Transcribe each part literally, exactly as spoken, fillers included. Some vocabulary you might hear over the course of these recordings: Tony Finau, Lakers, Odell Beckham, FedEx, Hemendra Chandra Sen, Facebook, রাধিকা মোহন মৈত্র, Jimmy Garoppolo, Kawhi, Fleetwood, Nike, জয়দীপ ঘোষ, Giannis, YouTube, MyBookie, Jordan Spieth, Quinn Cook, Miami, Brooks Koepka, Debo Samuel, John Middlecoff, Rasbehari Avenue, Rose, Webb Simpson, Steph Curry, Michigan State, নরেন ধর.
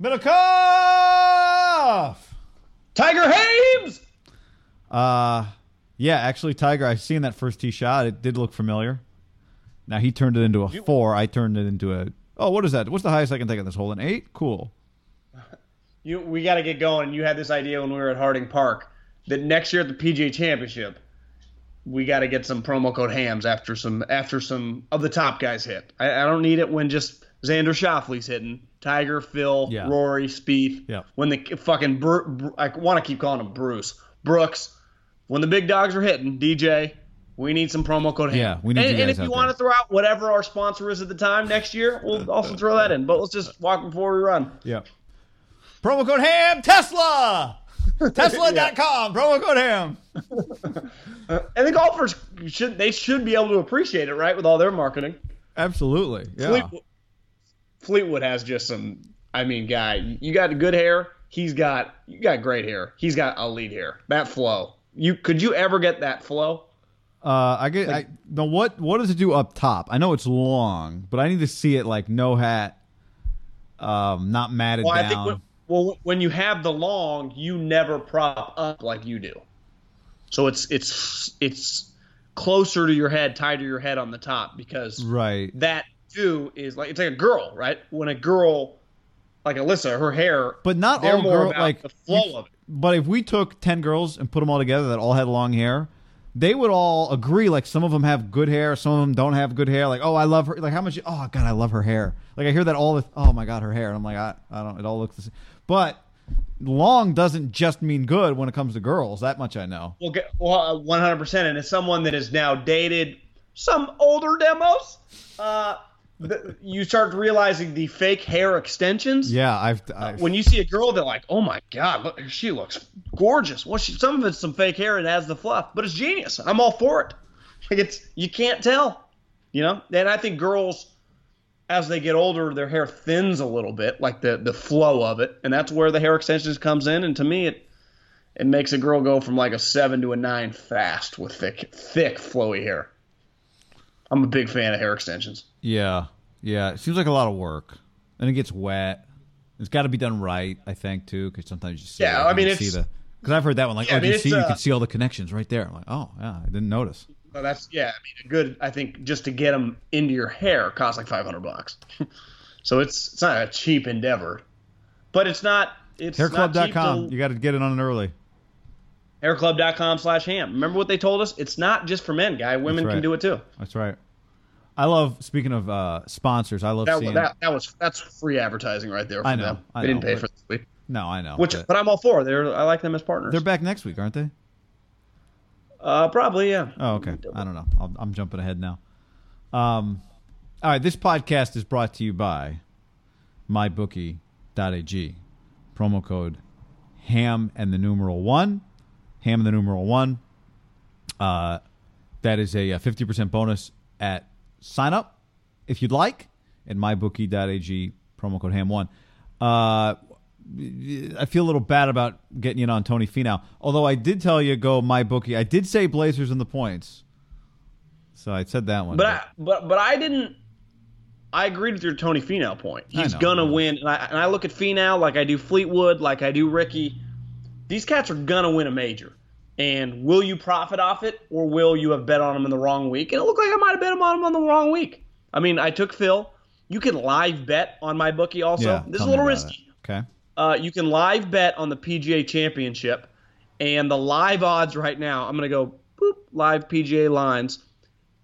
Middlecoff! Tiger Hames! Uh, yeah, actually, Tiger, I've seen that first tee shot. It did look familiar. Now, he turned it into a you, four. I turned it into a... Oh, what is that? What's the highest I can take on this hole? An eight? Cool. You, we got to get going. You had this idea when we were at Harding Park that next year at the P G A Championship, we got to get some promo code HAMS after some after some of the top guys hit. I, I don't need it when just... Xander Schauffele's hitting. Tiger, Phil, yeah. Rory, Spieth. Yeah. When the fucking Bru- Bru- I want to keep calling him Bruce Brooks. When the big dogs are hitting, D J, we need some promo code. Yeah, hand. we need. And, and if you want to throw out whatever our sponsor is at the time next year, we'll also throw that in. But let's just walk before we run. Yeah. Promo code HAM Tesla. Tesla dot com. Promo code HAM. uh, and the golfers should they should be able to appreciate it, right? With all their marketing. Absolutely. Yeah. Fleet- Fleetwood has just some, I mean, guy, you got good hair. He's got, you got great hair. He's got elite hair. That flow. You, could you ever get that flow? Uh, I get, like, I, no, what, what does it do up top? I know it's long, but I need to see it like no hat, um, not matted well, down. I think when, well, when you have the long, you never prop up like you do. So it's, it's, it's closer to your head, tied to your head on the top because right. that, do is like it's like a girl, right? When a girl like Alyssa, her hair, but not all girls like the flow of it. But if we took ten girls and put them all together that all had long hair, they would all agree. Like some of them have good hair, some of them don't have good hair. Like oh, I love her. Like how much? Oh God, I love her hair. Like I hear that all the oh my God, her hair. And I'm like I, I don't. It all looks the same. But long doesn't just mean good when it comes to girls. That much I know. Well, well, one hundred percent. And as someone that has now dated some older demos, uh. The, you start realizing the fake hair extensions. Yeah, I've, I've. When you see a girl, they're like, "Oh my God, look, she looks gorgeous." Well, she, some of it's some fake hair and has the fluff, but it's genius. I'm all for it. Like it's you can't tell, you know. And I think girls, as they get older, their hair thins a little bit, like the the flow of it, and that's where the hair extensions comes in. And to me, it it makes a girl go from like a seven to a nine fast with thick, thick, flowy hair. I'm a big fan of hair extensions. Yeah. Yeah. It seems like a lot of work. And it gets wet. It's got to be done right, I think, too, because sometimes you see yeah, it. I mean, it's... Because I've heard that one, like, yeah, oh, I mean, you see, uh, you can see all the connections right there. I'm like, oh, yeah, I didn't notice. Well, that's, yeah, I mean, a good, I think, just to get them into your hair costs like five hundred bucks. So it's it's not a cheap endeavor. But it's not, it's hairclub dot com. Not cheap. Hairclub dot com. You got to get it on early. Hairclub dot com slash ham. Remember what they told us? It's not just for men, guy. Women right. can do it too. That's right. I love, speaking of uh, sponsors, I love that, seeing... That, that was, that's free advertising right there for I know, them. I they know, didn't pay but, for this week. No, I know. Which, But, but I'm all for it. I like them as partners. They're back next week, aren't they? Uh, Probably, yeah. Oh, okay. I don't know. I'll, I'm jumping ahead now. Um, all right, this podcast is brought to you by my bookie dot a g. Promo code HAM and the numeral one. Ham and the numeral one. Uh, that is a fifty percent bonus at sign up if you'd like, at my bookie dot a g, promo code H A M one. Uh, I feel a little bad about getting in on Tony Finau. Although I did tell you, go MyBookie. I did say Blazers in the points. So I said that one. But, but. I, but, but I didn't – I agreed with your Tony Finau point. He's going to win. And I, and I look at Finau like I do Fleetwood, like I do Ricky. These cats are going to win a major. And will you profit off it, or will you have bet on them in the wrong week? And it looked like I might have bet on them on the wrong week. I mean, I took Phil. You can live bet on MyBookie also. Yeah, this is a little risky. It. Okay. Uh, you can live bet on the P G A Championship, and the live odds right now, I'm going to go boop, live P G A lines.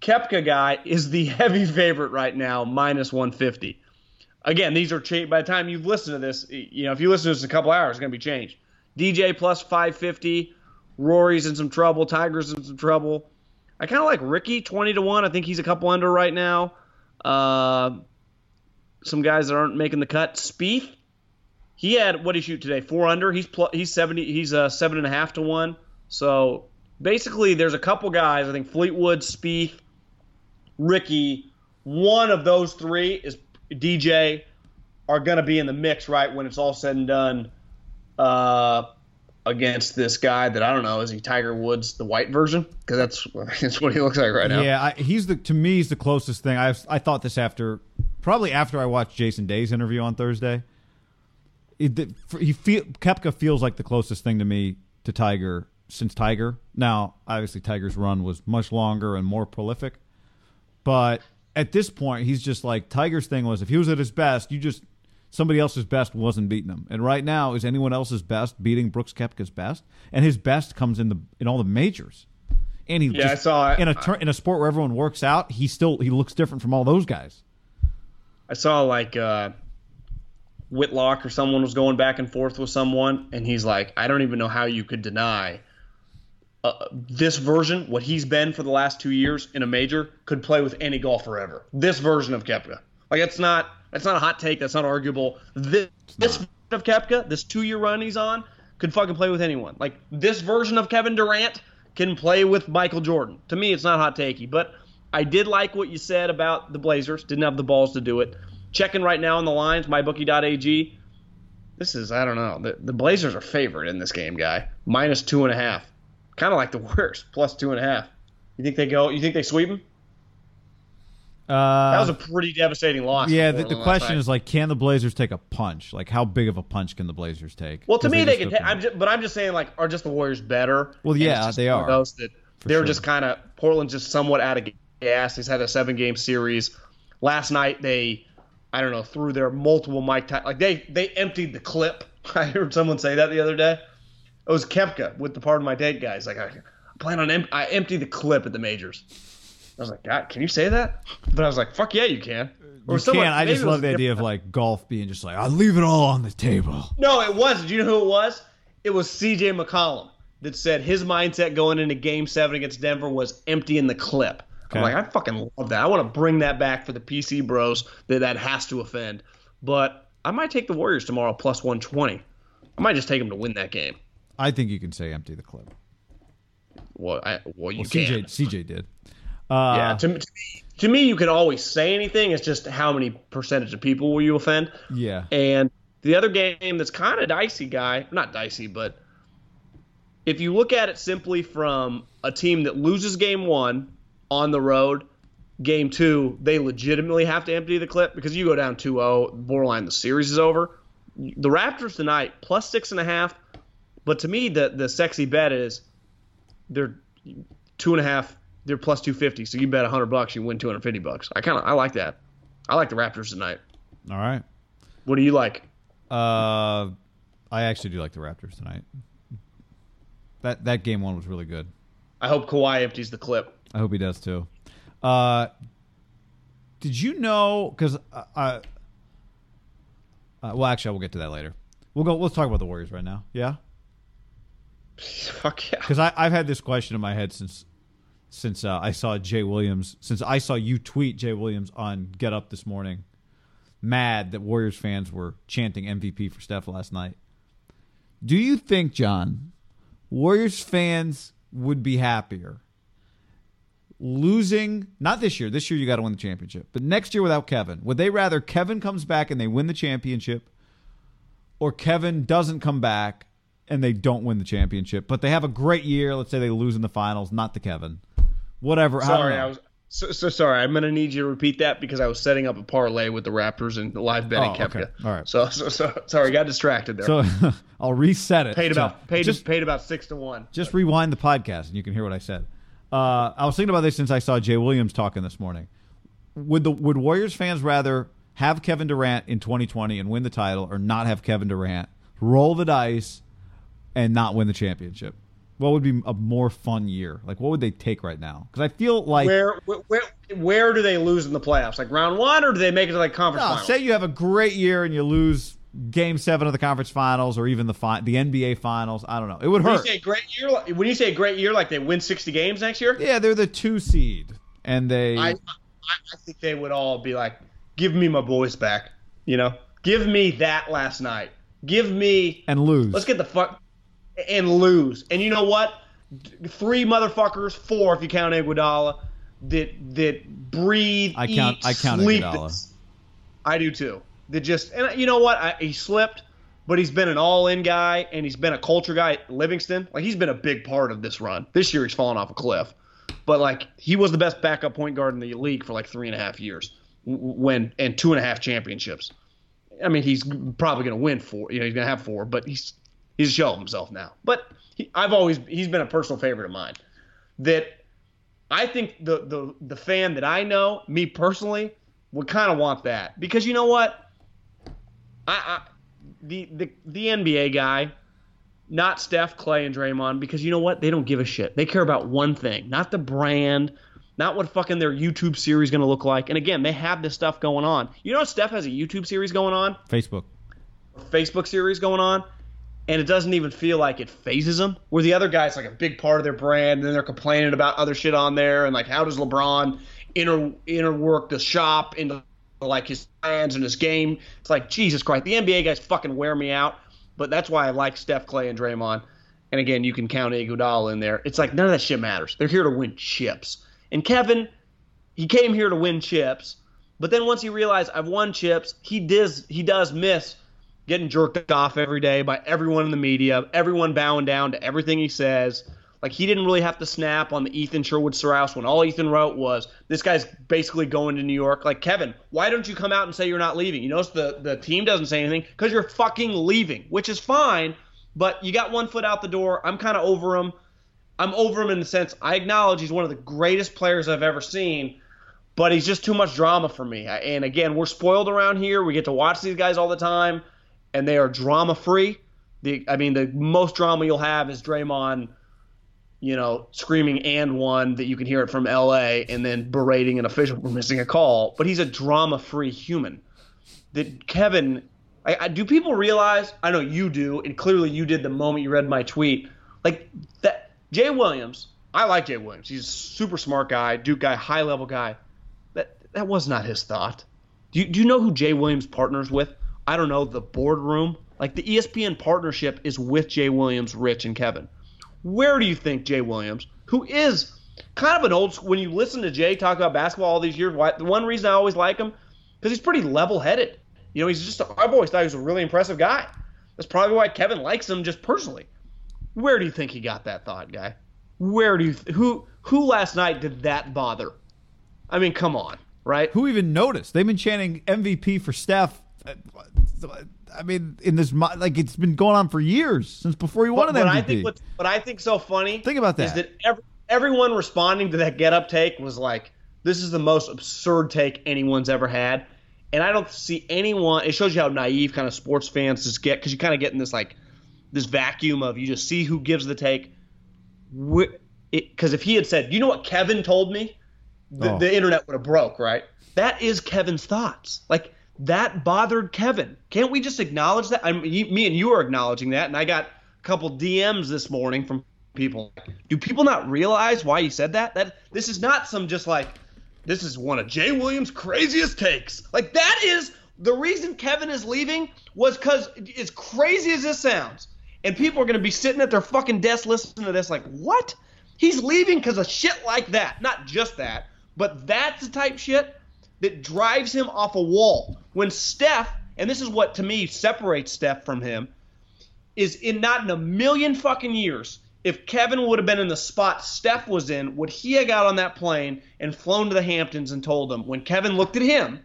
Koepka guy is the heavy favorite right now, minus one fifty. Again, these are changed. By the time you've listened to this, you know, if you listen to this in a couple hours, it's going to be changed. D J plus five fifty. Rory's in some trouble. Tiger's in some trouble. I kind of like Ricky, twenty to one. I think he's a couple under right now. Uh, some guys that aren't making the cut. Spieth. He had, what did he shoot today? Four under. He's plus, he's seventy. He's a uh, seven and a half to one. So basically, there's a couple guys. I think Fleetwood, Spieth, Ricky. One of those three is D J are going to be in the mix right when it's all said and done uh, against this guy that I don't know. Is he Tiger Woods, the white version? Because that's that's what he looks like right now. Yeah, I, he's the to me he's the closest thing. I I thought this after probably after I watched Jason Day's interview on Thursday. It, he feel, Koepka feels like the closest thing to me to Tiger since Tiger. Now, obviously, Tiger's run was much longer and more prolific. But at this point, he's just like Tiger's thing was if he was at his best, you just somebody else's best wasn't beating him. And right now, is anyone else's best beating Brooks Koepka's best? And his best comes in the in all the majors. And he yeah, just, I saw it. in a in a sport where everyone works out, he still he looks different from all those guys. I saw like. Uh... Whitlock or someone was going back and forth with someone, and he's like, I don't even know how you could deny uh, this version, what he's been for the last two years in a major, could play with any golfer ever. This version of Koepka. Like, that's not that's not a hot take. That's not arguable. This, this version of Koepka, this two-year run he's on, could fucking play with anyone. Like, this version of Kevin Durant can play with Michael Jordan. To me, it's not hot takey, but I did like what you said about the Blazers. Didn't have the balls to do it. Checking right now on the lines, my bookie dot a g. This is, I don't know, the, the Blazers are favored in this game, guy. Minus two and a half. Kind of like the worst, plus two and a half. You think they go, you think they sweep them? Uh, that was a pretty devastating loss. Yeah, the, the question is, like, can the Blazers take a punch? Like, how big of a punch can the Blazers take? Well, to me, they, they can take, I'm just, but I'm just saying, like, are just the Warriors better? Well, yeah, they are. Those that they're sure. just kind of, Portland's just somewhat out of gas. They've had a seven-game series. Last night, they... I don't know, through their multiple mic time. Like, they they emptied the clip. I heard someone say that the other day. It was Koepka with the Pardon My Take guys. Like, I plan on em- – I empty the clip at the majors. I was like, God, can you say that? But I was like, fuck yeah, you can. Or you someone, can. I just love the idea of, like, golf being just like, I leave it all on the table. No, it wasn't. Do you know who it was? It was C J McCollum that said his mindset going into Game seven against Denver was emptying the clip. Okay. I'm like, I fucking love that. I want to bring that back for the P C bros that that has to offend. But I might take the Warriors tomorrow plus one twenty. I might just take them to win that game. I think you can say empty the clip. Well, I, well you well, can. C J, C J did. Uh, yeah, to, to, me, to me, you can always say anything. It's just how many percentage of people will you offend. Yeah. And the other game that's kind of dicey, guy, not dicey, but if you look at it simply from a team that loses game one, on the road, game two, they legitimately have to empty the clip because you go down two oh, borderline the series is over. The Raptors tonight, plus six and a half, but to me the, the sexy bet is they're two and a half, they're plus two fifty, so you bet one hundred bucks, you win two hundred fifty bucks. I kind of I like that. I like the Raptors tonight. All right. What do you like? Uh, I actually do like the Raptors tonight. That, that game one was really good. I hope Kawhi empties the clip. I hope he does too. Uh, did you know? Because I, I, uh, well, actually, we'll get to that later. We'll go. Let's talk about the Warriors right now. Yeah. Fuck yeah. Because I've had this question in my head since since uh, I saw Jay Williams. Since I saw you tweet Jay Williams on Get Up this morning, mad that Warriors fans were chanting M V P for Steph last night. Do you think, John, Warriors fans would be happier losing, not this year. This year you got to win the championship. But next year without Kevin, would they rather Kevin comes back and they win the championship, or Kevin doesn't come back and they don't win the championship, but they have a great year? Let's say they lose in the finals, not to Kevin. Whatever. Sorry, I, I was so, so sorry. I'm gonna need you to repeat that because I was setting up a parlay with the Raptors and live betting oh, Koepka. Okay. All right. So, so so sorry, got distracted there. So I'll reset it. Paid about so, paid just, paid about six to one. Just but. Rewind the podcast and you can hear what I said. Uh, I was thinking about this since I saw Jay Williams talking this morning. Would the would Warriors fans rather have Kevin Durant in twenty twenty and win the title, or not have Kevin Durant, roll the dice, and not win the championship? What would be a more fun year? Like, what would they take right now? Because I feel like where, where where do they lose in the playoffs? Like round one, or do they make it to like conference? No, finals? Say you have a great year and you lose game seven of the conference finals, or even the fi- the N B A finals. I don't know. It would when hurt. You say great year, when you say a great year, like they win sixty games next year? Yeah, they're the two seed, and they. I, I think they would all be like, "Give me my boys back," you know. Give me that last night. Give me and lose. Let's get the fuck. And lose. And you know what? Three motherfuckers, four if you count Iguodala, that that breathe, I eat, count, I count sleep. Iguodala. I do too. That just and you know what? I, he slipped, but he's been an all-in guy and he's been a culture guy at Livingston. Like he's been a big part of this run. This year he's fallen off a cliff, but like he was the best backup point guard in the league for like three and a half years, when and two and a half championships. I mean, he's probably going to win four. You know, he's going to have four, but he's. He's a shell of himself now. But he, I've always he's been a personal favorite of mine. That I think the the the fan that I know, me personally, would kind of want that. Because you know what? I, I the, the the N B A guy, not Steph, Klay, and Draymond, because you know what? They don't give a shit. They care about one thing, not the brand, not what fucking their YouTube series is going to look like. And again, they have this stuff going on. You know what? Steph has a YouTube series going on. Facebook. Facebook series going on. And it doesn't even feel like it phases them. Where the other guy's like a big part of their brand, and then they're complaining about other shit on there, and like how does LeBron inter interwork the shop into like his plans and his game? It's like Jesus Christ, the N B A guys fucking wear me out. But that's why I like Steph, Klay, and Draymond. And again, you can count Iguodala in there. It's like none of that shit matters. They're here to win chips. And Kevin, he came here to win chips, but then once he realized I've won chips, he does he does miss. Getting jerked off every day by everyone in the media, everyone bowing down to everything he says. Like, he didn't really have to snap on the Ethan Sherwood-Sarouse when all Ethan wrote was, this guy's basically going to New York. Like, Kevin, why don't you come out and say you're not leaving? You notice the, the team doesn't say anything because you're fucking leaving, which is fine, but you got one foot out the door. I'm kind of over him. I'm over him in the sense I acknowledge he's one of the greatest players I've ever seen, but he's just too much drama for me. And, again, we're spoiled around here. We get to watch these guys all the time. And they are drama-free. The I mean, the most drama you'll have is Draymond, you know, screaming and one that you can hear it from L A and then berating an official for missing a call. But he's a drama-free human. That Kevin, I, I, do people realize? I know you do, and clearly you did the moment you read my tweet. Like that, Jay Williams. I like Jay Williams. He's a super smart guy, Duke guy, high-level guy. That that was not his thought. Do you, do you know who Jay Williams partners with? I don't know, the boardroom. Like, the E S P N partnership is with Jay Williams, Rich, and Kevin. Where do you think Jay Williams, who is kind of an old – when you listen to Jay talk about basketball all these years, why, the one reason I always like him, because he's pretty level-headed. You know, he's just – I've always thought he was a really impressive guy. That's probably why Kevin likes him just personally. Where do you think he got that thought, guy? Where do you th- – who, who last night did that bother? I mean, come on, right? Who even noticed? They've been chanting M V P for Steph. I mean, in this, like, it's been going on for years since before he won an M V P. But I think what's, what I think so funny. Think about that. Is that every, everyone responding to that get-up take was like, "This is the most absurd take anyone's ever had," and I don't see anyone. It shows you how naive kind of sports fans just get, because you kind of get in this like this vacuum of you just see who gives the take. Because if he had said, "You know what Kevin told me," the, oh. the internet would have broke. Right? That is Kevin's thoughts. Like. That bothered Kevin. Can't we just acknowledge that? I mean, you, me and you are acknowledging that, and I got a couple D Ms this morning from people. Do people not realize why you said that? That this is not some just like, this is one of Jay Williams' craziest takes. Like, that is the reason Kevin is leaving, was because as crazy as this sounds, and people are going to be sitting at their fucking desk listening to this like, what? He's leaving because of shit like that. Not just that, but that's the type shit that drives him off a wall. When Steph, and this is what to me separates Steph from him, is in not in a million fucking years, if Kevin would have been in the spot Steph was in, would he have got on that plane and flown to the Hamptons and told them, when Kevin looked at him,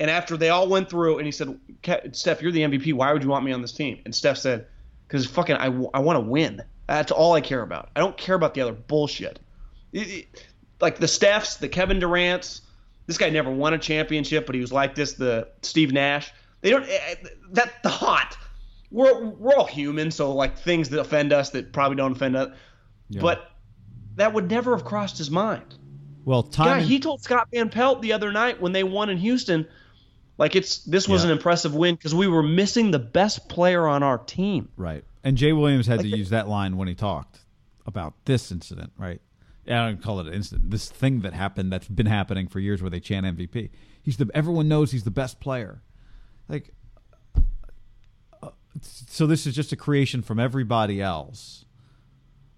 and after they all went through, and he said, Steph, you're the M V P. Why would you want me on this team? And Steph said, because fucking I, I want to win. That's all I care about. I don't care about the other bullshit. It, it, like the Stephs, the Kevin Durants, this guy never won a championship, but he was like this, the Steve Nash. They don't – that thought – We're we're all human, so like things that offend us that probably don't offend us, yeah. But that would never have crossed his mind. Well, time God, and... he told Scott Van Pelt the other night when they won in Houston, like it's this was yeah. an impressive win because we were missing the best player on our team. Right, and Jay Williams had like, to use that line when he talked about this incident. Right, I don't call it an incident. This thing that happened that's been happening for years where they chant M V P. He's the everyone knows he's the best player. Like. So this is just a creation from everybody else.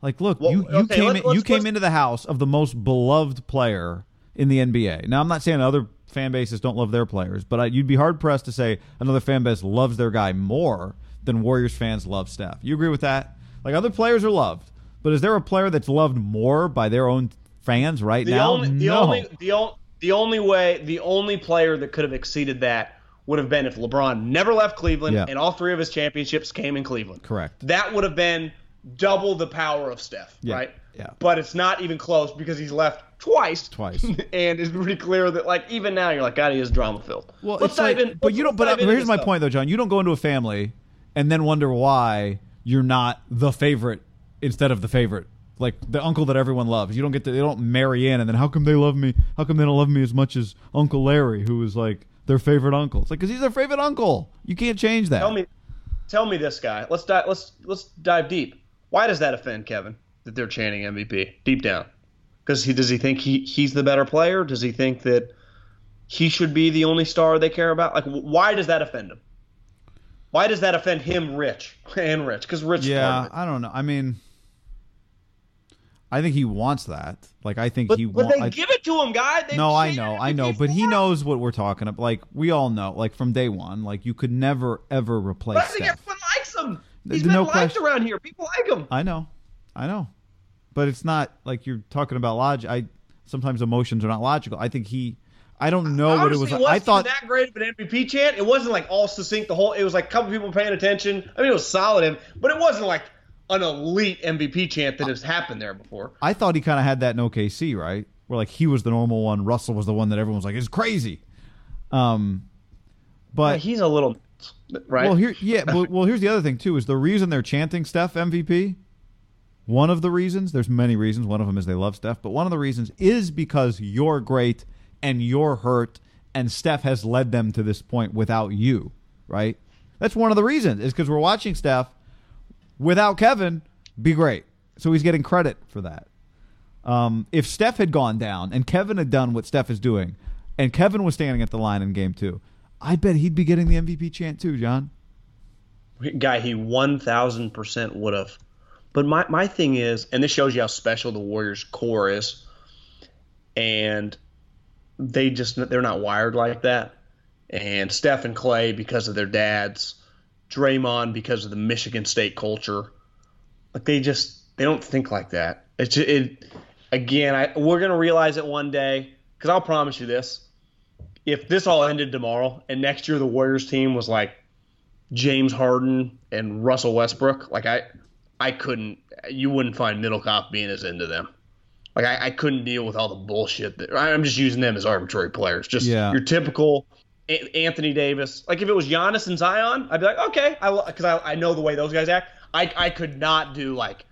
Like, look, well, you, you okay, came let's, in, let's, you let's, came let's... into the house of the most beloved player in the N B A. Now, I'm not saying other fan bases don't love their players, but I, you'd be hard-pressed to say another fan base loves their guy more than Warriors fans love Steph. You agree with that? Like, other players are loved, but is there a player that's loved more by their own fans right the now? Only, the, no. only, the, o- the only way, the only player that could have exceeded that would have been if LeBron never left Cleveland yeah. and all three of his championships came in Cleveland. Correct. That would have been double the power of Steph, yeah. right? Yeah. But it's not even close because he's left twice. Twice. And it's pretty clear that, like, even now you're like, God, he is drama-filled. Well, let's it's dive like, in, but let's, you don't. But here's my stuff. point, though, John. You don't go into a family and then wonder why you're not the favorite instead of the favorite. Like the uncle that everyone loves. You don't get to, they don't marry in and then how come they love me? How come they don't love me as much as Uncle Larry, who was like their favorite uncle? It's like because he's their favorite uncle. You can't change that. Tell me, tell me this guy. Let's dive. Let's let's dive deep. Why does that offend Kevin that they're chanting M V P deep down? Because he does he think he he's the better player? Does he think that he should be the only star they care about? Like why does that offend him? Why does that offend him, Rich and Rich? Because Rich. Yeah, I don't know. I mean, I think he wants that. Like I think but, he wants. But wa- they give it to him, guy. They no, I know, I know. But he knows what we're talking about. Like we all know. Like from day one. Like you could never ever replace. But I think everyone likes him. He's no been liked around here. People like him. I know, I know. But it's not like you're talking about logic. I sometimes emotions are not logical. I think he. I don't know I, what it was. It wasn't I thought that great of an M V P chant. It wasn't like all succinct. The whole. It was like a couple people paying attention. I mean, it was solid, but it wasn't like an elite M V P chant that has happened there before. I thought he kind of had that in O K C, right? Where like he was the normal one, Russell was the one that everyone was like, "It's crazy." Um, but yeah, he's a little right. Well, here, yeah. well, well, here's the other thing too: is the reason they're chanting Steph M V P. One of the reasons, there's many reasons. One of them is they love Steph, but one of the reasons is because you're great and you're hurt, and Steph has led them to this point without you, right? That's one of the reasons. Is because we're watching Steph. Without Kevin, be great. So he's getting credit for that. Um, if Steph had gone down and Kevin had done what Steph is doing and Kevin was standing at the line in game two, I bet he'd be getting the M V P chant too, John. Guy, he one thousand percent would have. But my, my thing is, and this shows you how special the Warriors core is, and they just, they're not wired like that. And Steph and Klay, because of their dads, Draymond because of the Michigan State culture, like they just they don't think like that. It's it again. I we're gonna realize it one day because I'll promise you this: if this all ended tomorrow and next year the Warriors team was like James Harden and Russell Westbrook, like I I couldn't you wouldn't find Middlecoff being as into them. Like I, I couldn't deal with all the bullshit that I'm just using them as arbitrary players. Just yeah. your typical. Anthony Davis. Like if it was Giannis and Zion, I'd be like, okay, because I, I I know the way those guys act. I I could not do like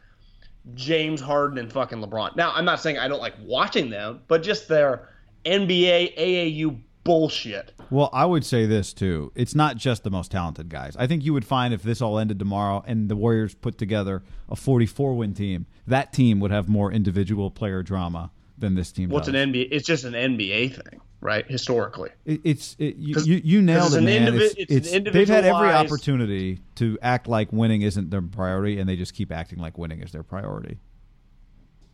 James Harden and fucking LeBron. Now I'm not saying I don't like watching them, but just their N B A A A U bullshit. Well, I would say this too. It's not just the most talented guys. I think you would find if this all ended tomorrow and the Warriors put together a forty-four win team, that team would have more individual player drama than this team. What's well, an N B A? It's just an N B A thing. Right, historically, it, it's it, you, you you nailed it, man. Indivi- it's, it's, it's individualized... They've had every opportunity to act like winning isn't their priority, and they just keep acting like winning is their priority.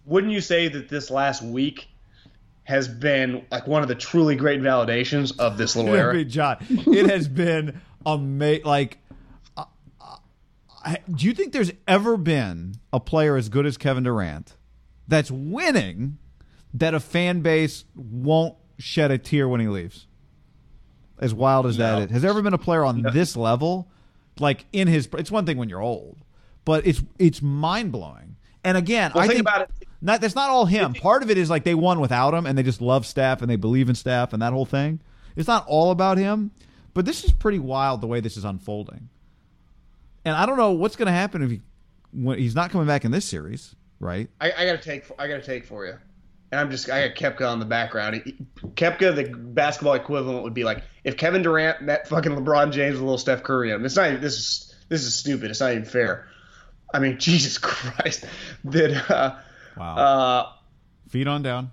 wouldn't you say that this last week has been like one of the truly great validations of this little era? John, it has been amazing. Like, uh, uh, do you think there's ever been a player as good as Kevin Durant that's winning that a fan base won't shed a tear when he leaves? As wild as no. that is. Has there ever been a player on no. this level? Like, in his, it's one thing when you're old, but it's it's mind blowing. And again, well, I think, think about it. Not, that's not all him. Part of it is like they won without him, and they just love Steph and they believe in Steph and that whole thing. It's not all about him, but this is pretty wild the way this is unfolding. And I don't know what's going to happen if he, when he's not coming back in this series, right? I, I got to take I got to take for you. And I'm just, I got Koepka on the background. He, Koepka, the basketball equivalent would be like if Kevin Durant met fucking LeBron James with a little Steph Curry in him. It's not even, this is this is stupid. It's not even fair. I mean, Jesus Christ. Did uh, wow. Uh, feet on down.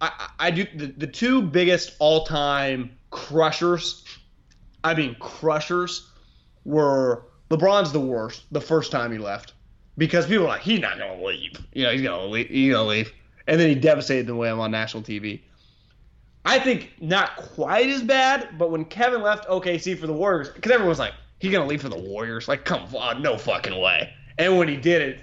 I, I do the, the two biggest all time crushers. I mean, crushers were LeBron's the worst the first time he left because people were like, he's not gonna leave. You know, he's gonna leave. He's gonna leave. And then he devastated the way I'm on national T V. I think not quite as bad, but when Kevin left O K C for the Warriors, because everyone's like, he's going to leave for the Warriors? Like, come on, no fucking way. And when he did it,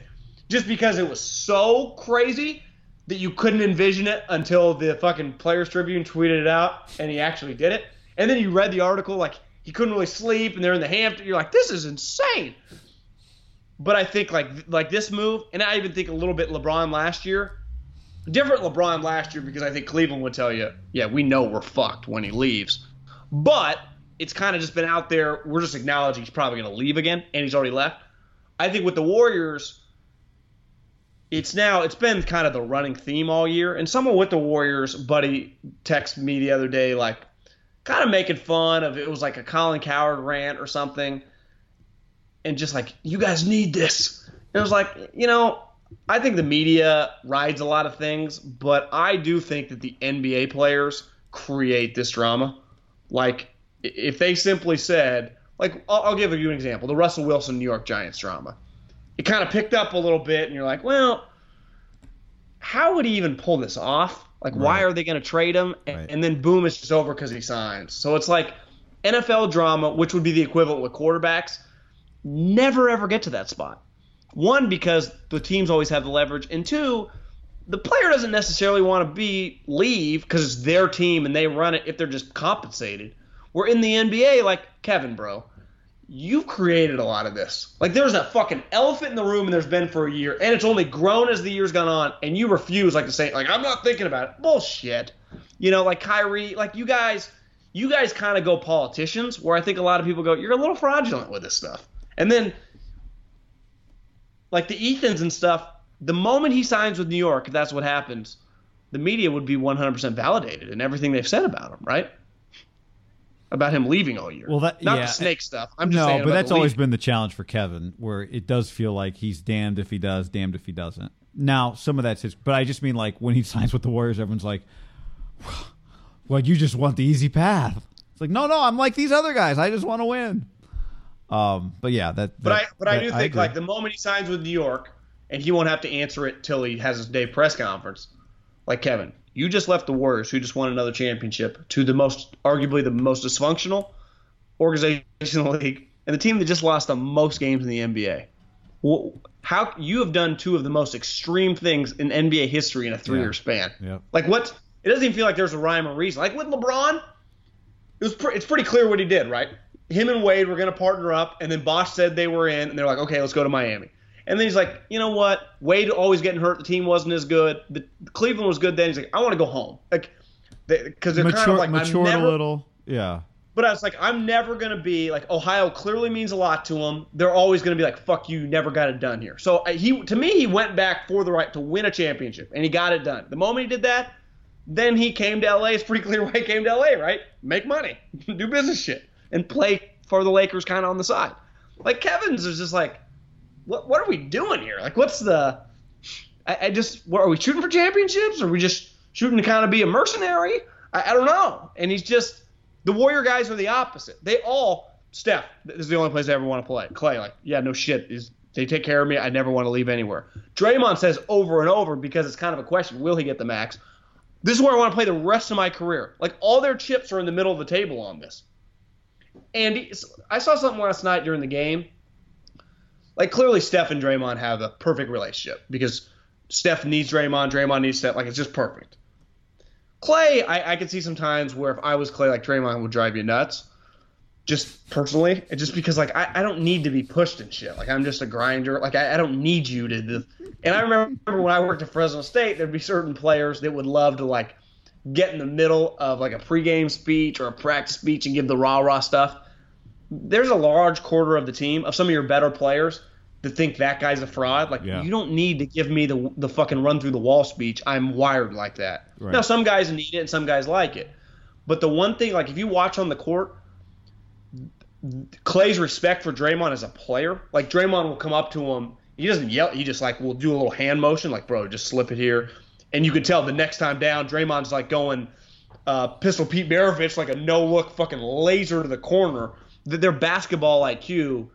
just because it was so crazy that you couldn't envision it until the fucking Players Tribune tweeted it out and he actually did it. And then you read the article, like, he couldn't really sleep and they're in the Hamptons. You're like, this is insane. But I think, like, like this move, and I even think a little bit LeBron last year, different LeBron last year because I think Cleveland would tell you, yeah, we know we're fucked when he leaves. But it's kind of just been out there. We're just acknowledging he's probably going to leave again, and he's already left. I think with the Warriors, it's now – it's been kind of the running theme all year. And someone with the Warriors, buddy, texted me the other day, like, kind of making fun of – it was like a Colin Cowherd rant or something. And just like, you guys need this. And it was like, you know – I think the media rides a lot of things, but I do think that the N B A players create this drama. Like, if they simply said, like, I'll, I'll give you an example, the Russell Wilson New York Giants drama. It kind of picked up a little bit, and you're like, well, how would he even pull this off? Like, right. Why are they going to trade him? And, right. and then, boom, it's just over because he signs. So it's like N F L drama, which would be the equivalent with quarterbacks, never ever get to that spot. One, because the teams always have the leverage, and two, the player doesn't necessarily want to be leave because it's their team and they run it if they're just compensated. We're in the N B A, like, Kevin, bro, you've created a lot of this. Like, there's a fucking elephant in the room and there's been for a year, and it's only grown as the year's gone on, and you refuse, like, to say, like, I'm not thinking about it. Bullshit. You know, like Kyrie, like, you guys, you guys kind of go politicians, where I think a lot of people go, you're a little fraudulent with this stuff. And then – like the Ethans and stuff, the moment he signs with New York, if that's what happens, the media would be one hundred percent validated in everything they've said about him, right? About him leaving all year. Well, that, Not yeah. the snake stuff. I'm just no, saying but that's always leaving. Been the challenge for Kevin, where it does feel like he's damned if he does, damned if he doesn't. Now, some of that's his, but I just mean like when he signs with the Warriors, everyone's like, well, you just want the easy path. It's like, no, no, I'm like these other guys. I just want to win. Um, but yeah, that, that. But I, but that, I do think I like the moment he signs with New York, and he won't have to answer it till he has his day press conference. Like, Kevin, you just left the Warriors, who just won another championship, to the most, arguably the most dysfunctional organization in the league, and the team that just lost the most games in the N B A. Well, how you have done two of the most extreme things in N B A history in a three-year yeah. span? Yeah. Like, what? It doesn't even feel like there's a rhyme or reason. Like with LeBron, it was pre- it's pretty clear what he did, right? Him and Wade were going to partner up, and then Bosch said they were in, and they're like, okay, let's go to Miami. And then he's like, you know what? Wade always getting hurt. The team wasn't as good. The, the Cleveland was good then. He's like, I want to go home. Like, because they, they're mature, kind of like, matured I'm never, a little. Yeah. But I was like, I'm never going to be like, Ohio clearly means a lot to them. They're always going to be like, fuck you, you never got it done here. So he, to me, he went back for the right to win a championship, and he got it done. The moment he did that, then he came to L A. It's pretty clear why he came to L A, right? Make money, do business shit. And play for the Lakers kind of on the side. Like, Kevin's is just like, what What are we doing here? Like, what's the – I just – what are we shooting for championships? Or are we just shooting to kind of be a mercenary? I, I don't know. And he's just – the Warrior guys are the opposite. They all – Steph, this is the only place I ever want to play. Clay, like, yeah, no shit. He's They take care of me. I never want to leave anywhere. Draymond says over and over, because it's kind of a question, will he get the max? This is where I want to play the rest of my career. Like, all their chips are in the middle of the table on this. And I saw something last night during the game. Like, clearly Steph and Draymond have a perfect relationship because Steph needs Draymond, Draymond needs Steph. Like, it's just perfect. Klay, I, I could see some times where if I was Klay, like, Draymond would drive you nuts. Just personally, just because, like, I, I don't need to be pushed and shit. Like, I'm just a grinder. Like, I, I don't need you to do. And I remember when I worked at Fresno State, there'd be certain players that would love to, like, get in the middle of, like, a pregame speech or a practice speech and give the rah-rah stuff. There's a large quarter of the team, of some of your better players, that think that guy's a fraud. Like, yeah. You don't need to give me the the fucking run-through-the-wall speech. I'm wired like that. Right. Now, some guys need it and some guys like it. But the one thing, like, if you watch on the court, Klay's respect for Draymond as a player, like, Draymond will come up to him. He doesn't yell. He just, like, will do a little hand motion, like, bro, just slip it here. And you can tell the next time down, Draymond's, like, going uh, Pistol Pete Maravich, like a no-look fucking laser to the corner. Their basketball I Q,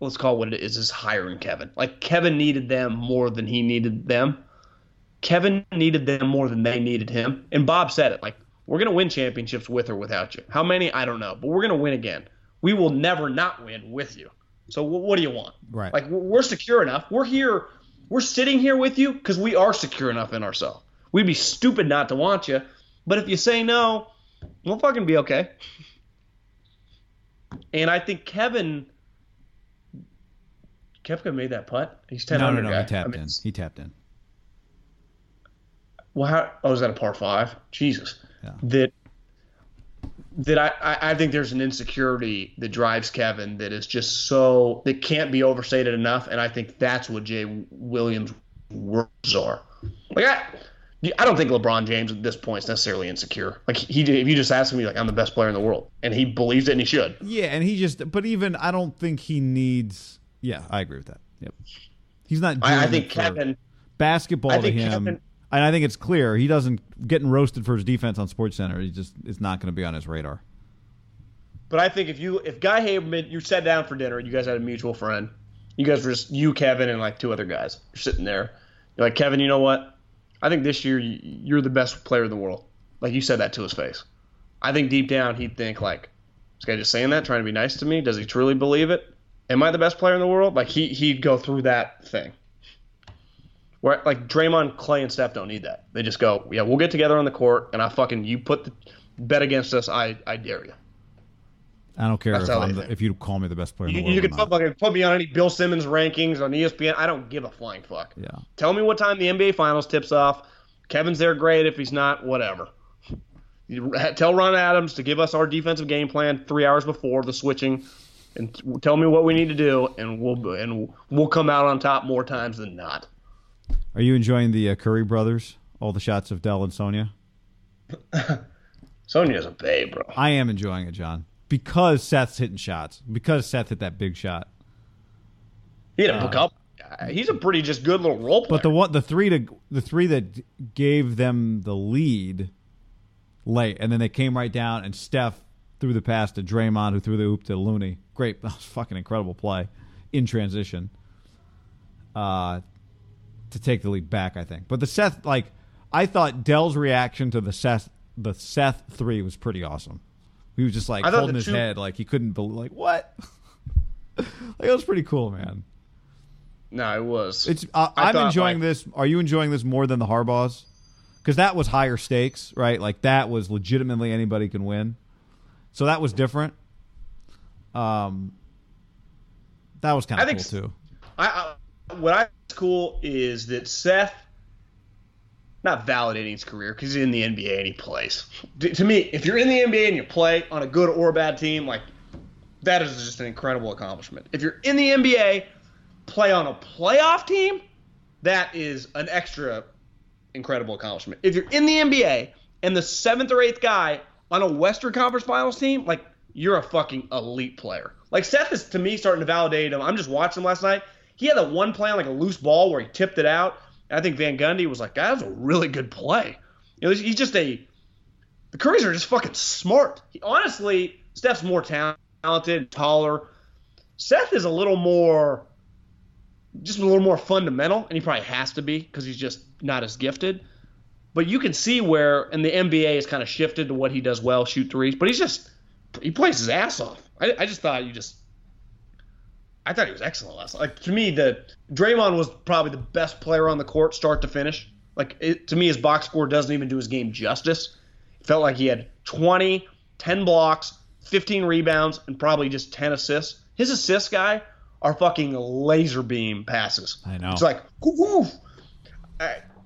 let's call it what it is, is higher than Kevin. Like, Kevin needed them more than he needed them. Kevin needed them more than they needed him. And Bob said it, like, we're going to win championships with or without you. How many? I don't know. But we're going to win again. We will never not win with you. So what do you want? Right. Like, we're secure enough. We're here. We're sitting here with you because we are secure enough in ourselves. We'd be stupid not to want you. But if you say no, we'll fucking be okay. And I think Kevin – Koepka made that putt? He's ten no, under no, no, guy. He tapped I mean, in. He tapped in. Well, how – oh, is that a par five? Jesus. Yeah. That – That I, I think there's an insecurity that drives Kevin that is just so – that can't be overstated enough, and I think that's what Jay Williams' words are. Like, I I don't think LeBron James at this point is necessarily insecure. Like, he, if you just ask me, like, I'm the best player in the world, and he believes it and he should. Yeah, and he just – but even I don't think he needs – yeah, I agree with that. Yep. He's not doing I, I think Kevin – basketball I think to him. Kevin, And I think it's clear he doesn't getting roasted for his defense on SportsCenter. He just it's not going to be on his radar. But I think if you if Guy Haberman, you sat down for dinner and you guys had a mutual friend, you guys were just you, Kevin, and like two other guys. You're sitting there, you're like, Kevin, you know what? I think this year you're the best player in the world. Like, you said that to his face. I think deep down he'd think, like, this guy just saying that, trying to be nice to me. Does he truly believe it? Am I the best player in the world? Like, he he'd go through that thing. Where, like, Draymond, Klay, and Steph don't need that. They just go, yeah, we'll get together on the court, and I fucking – you put the bet against us, I, I dare you. I don't care if, I'm the, if you call me the best player you, in the world. You can put, like, put me on any Bill Simmons rankings on E S P N. I don't give a flying fuck. Yeah. Tell me what time the N B A Finals tips off. Kevin's there, great. If he's not, whatever. You, tell Ron Adams to give us our defensive game plan three hours before the switching, and tell me what we need to do, and we'll and we'll come out on top more times than not. Are you enjoying the uh, Curry brothers? All the shots of Dell and Sonia? Sonia's a babe, bro. I am enjoying it, John. Because Seth's hitting shots. Because Seth hit that big shot. He had a uh, hookup. He's a pretty just good little role player. But the one, the three to the three that gave them the lead late, and then they came right down, and Steph threw the pass to Draymond, who threw the hoop to Looney. Great. That was a fucking incredible play in transition. Uh... to take the lead back, I think. But the Seth, like, I thought Dell's reaction to the Seth the Seth three was pretty awesome. He was just, like, holding his two- head like he couldn't believe, like, what? Like, it was pretty cool, man. No, it was. It's. Uh, I'm thought, enjoying like, this. Are you enjoying this more than the Harbaughs? Because that was higher stakes, right? Like, that was legitimately anybody can win. So that was different. Um, That was kind of cool, too. I, I What I... cool is that Seth not validating his career because he's in the N B A and he plays. To me, if you're in the N B A and you play on a good or a bad team, like, that is just an incredible accomplishment. If you're in the N B A, play on a playoff team, that is an extra incredible accomplishment. If you're in the N B A and the seventh or eighth guy on a Western Conference Finals team, like, you're a fucking elite player. Like, Seth is, to me, starting to validate him. I'm just watching him last night. He had that one play on, like, a loose ball where he tipped it out. And I think Van Gundy was like, that was a really good play. You know, he's just a – the Currys are just fucking smart. He, honestly, Steph's more talented, taller. Seth is a little more just a little more fundamental, and he probably has to be because he's just not as gifted. But you can see where, and the N B A has kind of shifted to what he does well, shoot threes. But he's just, he plays his ass off. I, I just thought you just, I thought he was excellent last night. Like, to me, the Draymond was probably the best player on the court, start to finish. Like, it, to me, his box score doesn't even do his game justice. It felt like he had twenty, ten blocks, fifteen rebounds, and probably just ten assists. His assist guy are fucking laser beam passes. I know. It's like, woof.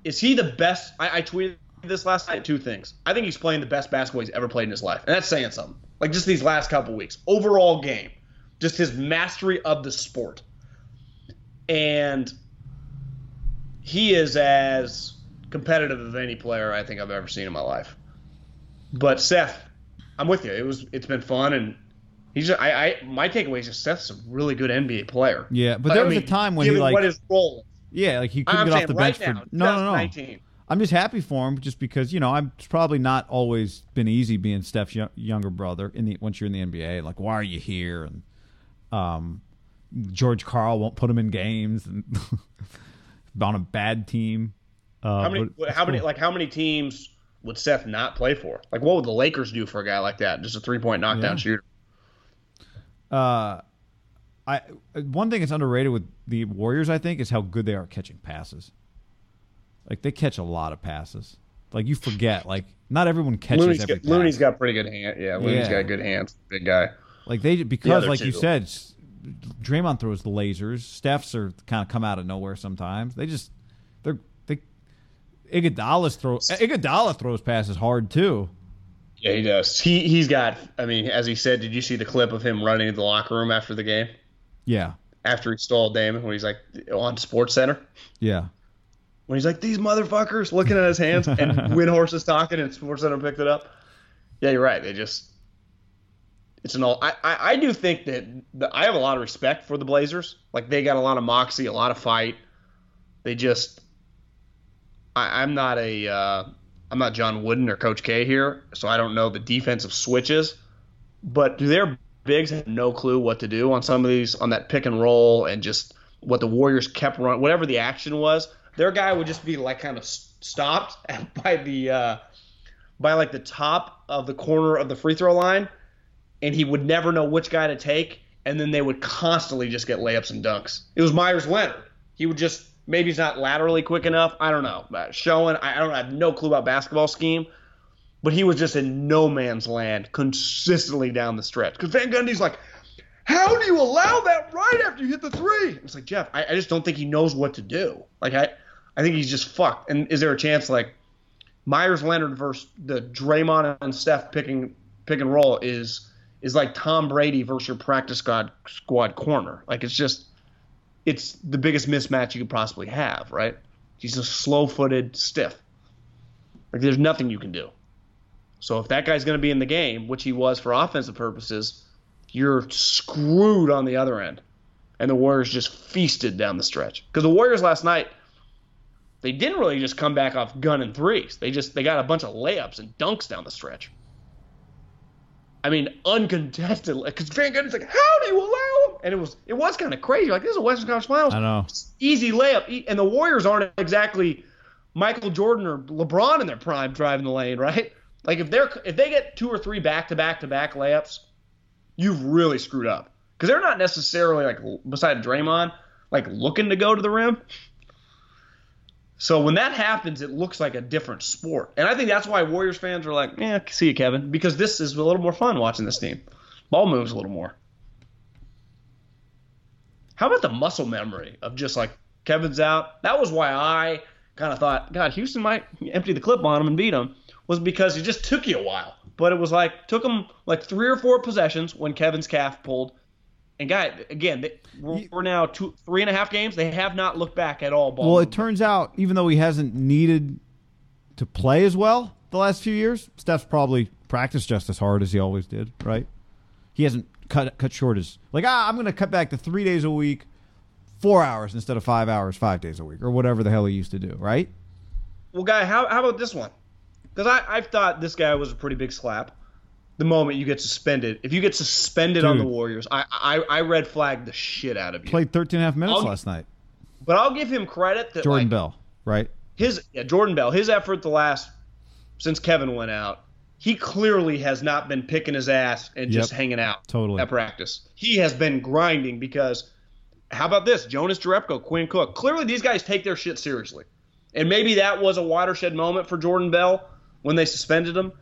Is he the best? I, I tweeted this last night, two things. I think he's playing the best basketball he's ever played in his life. And that's saying something. Like, just these last couple weeks. Overall game. Just his mastery of the sport. And he is as competitive as any player I think I've ever seen in my life. But Seth, I'm with you. It was, it's been fun, and he's just, I, I my takeaway is just Seth's a really good N B A player. Yeah, but there I was mean, a time when he like what his role. Yeah, like he couldn't I'm get off the right bench now, for no, no, no. I'm just happy for him, just because you know I'm it's probably not always been easy being Steph's younger brother in the once you're in the N B A. Like, why are you here? And um, George Karl won't put him in games and on a bad team. Uh, how many? How many? Cool. Like how many teams would Steph not play for? Like, what would the Lakers do for a guy like that? Just a three-point knockdown yeah. shooter. Uh, I one thing that's underrated with the Warriors, I think, is how good they are at catching passes. Like, they catch a lot of passes. Like, you forget. Like, not everyone catches Looney's every got, pass. Looney's got pretty good hands. Yeah, Looney's yeah. got good hands. Big guy. Like, they because, the like two. you said, Draymond throws the lasers. Steph's are kind of come out of nowhere sometimes. They just – they're – Iguodala throws Iguodala throws passes hard too. Yeah, he does. He he's got. I mean, as he said, did you see the clip of him running into the locker room after the game? Yeah. After he stole Damon, when he's like on Sports Center. Yeah. When he's like, these motherfuckers, looking at his hands, and Windhorse is talking, and Sports Center picked it up. Yeah, you're right. They just. It's an all. I, I I do think that the, I have a lot of respect for the Blazers. Like, they got a lot of moxie, a lot of fight. They just. I, I'm not a uh, I'm not John Wooden or Coach K here, so I don't know the defensive switches. But do their bigs have no clue what to do on some of these, on that pick and roll, and just what the Warriors kept running, whatever the action was, their guy would just be like kind of stopped by the uh, by like the top of the corner of the free throw line, and he would never know which guy to take, and then they would constantly just get layups and dunks. It was Myers Leonard. He would just. Maybe he's not laterally quick enough. I don't know. Showing, I don't I have no clue about basketball scheme, but he was just in no man's land consistently down the stretch. Because Van Gundy's like, how do you allow that right after you hit the three? It's like, Jeff, I, I just don't think he knows what to do. Like, I, I think he's just fucked. And is there a chance, like, Myers Leonard versus the Draymond and Steph picking pick and roll is is like Tom Brady versus your practice squad squad corner? Like, it's just. It's the biggest mismatch you could possibly have, right? He's just slow-footed, stiff. Like, there's nothing you can do. So if that guy's going to be in the game, which he was for offensive purposes, you're screwed on the other end. And the Warriors just feasted down the stretch. Because the Warriors last night, they didn't really just come back off gun and threes. They just they got a bunch of layups and dunks down the stretch. I mean, uncontested. Because Van Gundy's like, how do you allow him? And it was it was kind of crazy. Like, this is a Western Conference Finals. I know. Easy layup. And the Warriors aren't exactly Michael Jordan or LeBron in their prime driving the lane, right? Like, if they're if they get two or three back-to-back-to-back layups, you've really screwed up. Because they're not necessarily, like, beside Draymond, like, looking to go to the rim. So when that happens, it looks like a different sport. And I think that's why Warriors fans are like, yeah, see you, Kevin, because this is a little more fun watching this team. Ball moves a little more. How about the muscle memory of just like Kevin's out? That was why I kind of thought, God, Houston might empty the clip on him and beat him, was because it just took you a while. But it was like took him like three or four possessions when Kevin's calf pulled. And, guy, again, they, we're, we're now two, three and a half games. They have not looked back at all. Ball well, movement. It turns out, even though he hasn't needed to play as well the last few years, Steph's probably practiced just as hard as he always did, right? He hasn't cut cut short as – like, ah, I'm going to cut back to three days a week, four hours instead of five hours, five days a week, or whatever the hell he used to do, right? Well, Guy, how, how about this one? Because I, I thought this guy was a pretty big slap. The moment you get suspended, if you get suspended Dude, on the Warriors, I, I I red flagged the shit out of you. Played thirteen and a half minutes I'll, last night. But I'll give him credit that Jordan like, Bell, right? His yeah, Jordan Bell, his effort the last since Kevin went out, he clearly has not been picking his ass and yep. just hanging out totally. at practice. He has been grinding because how about this? Jonas Jerebko, Quinn Cook. Clearly these guys take their shit seriously. And maybe that was a watershed moment for Jordan Bell when they suspended him.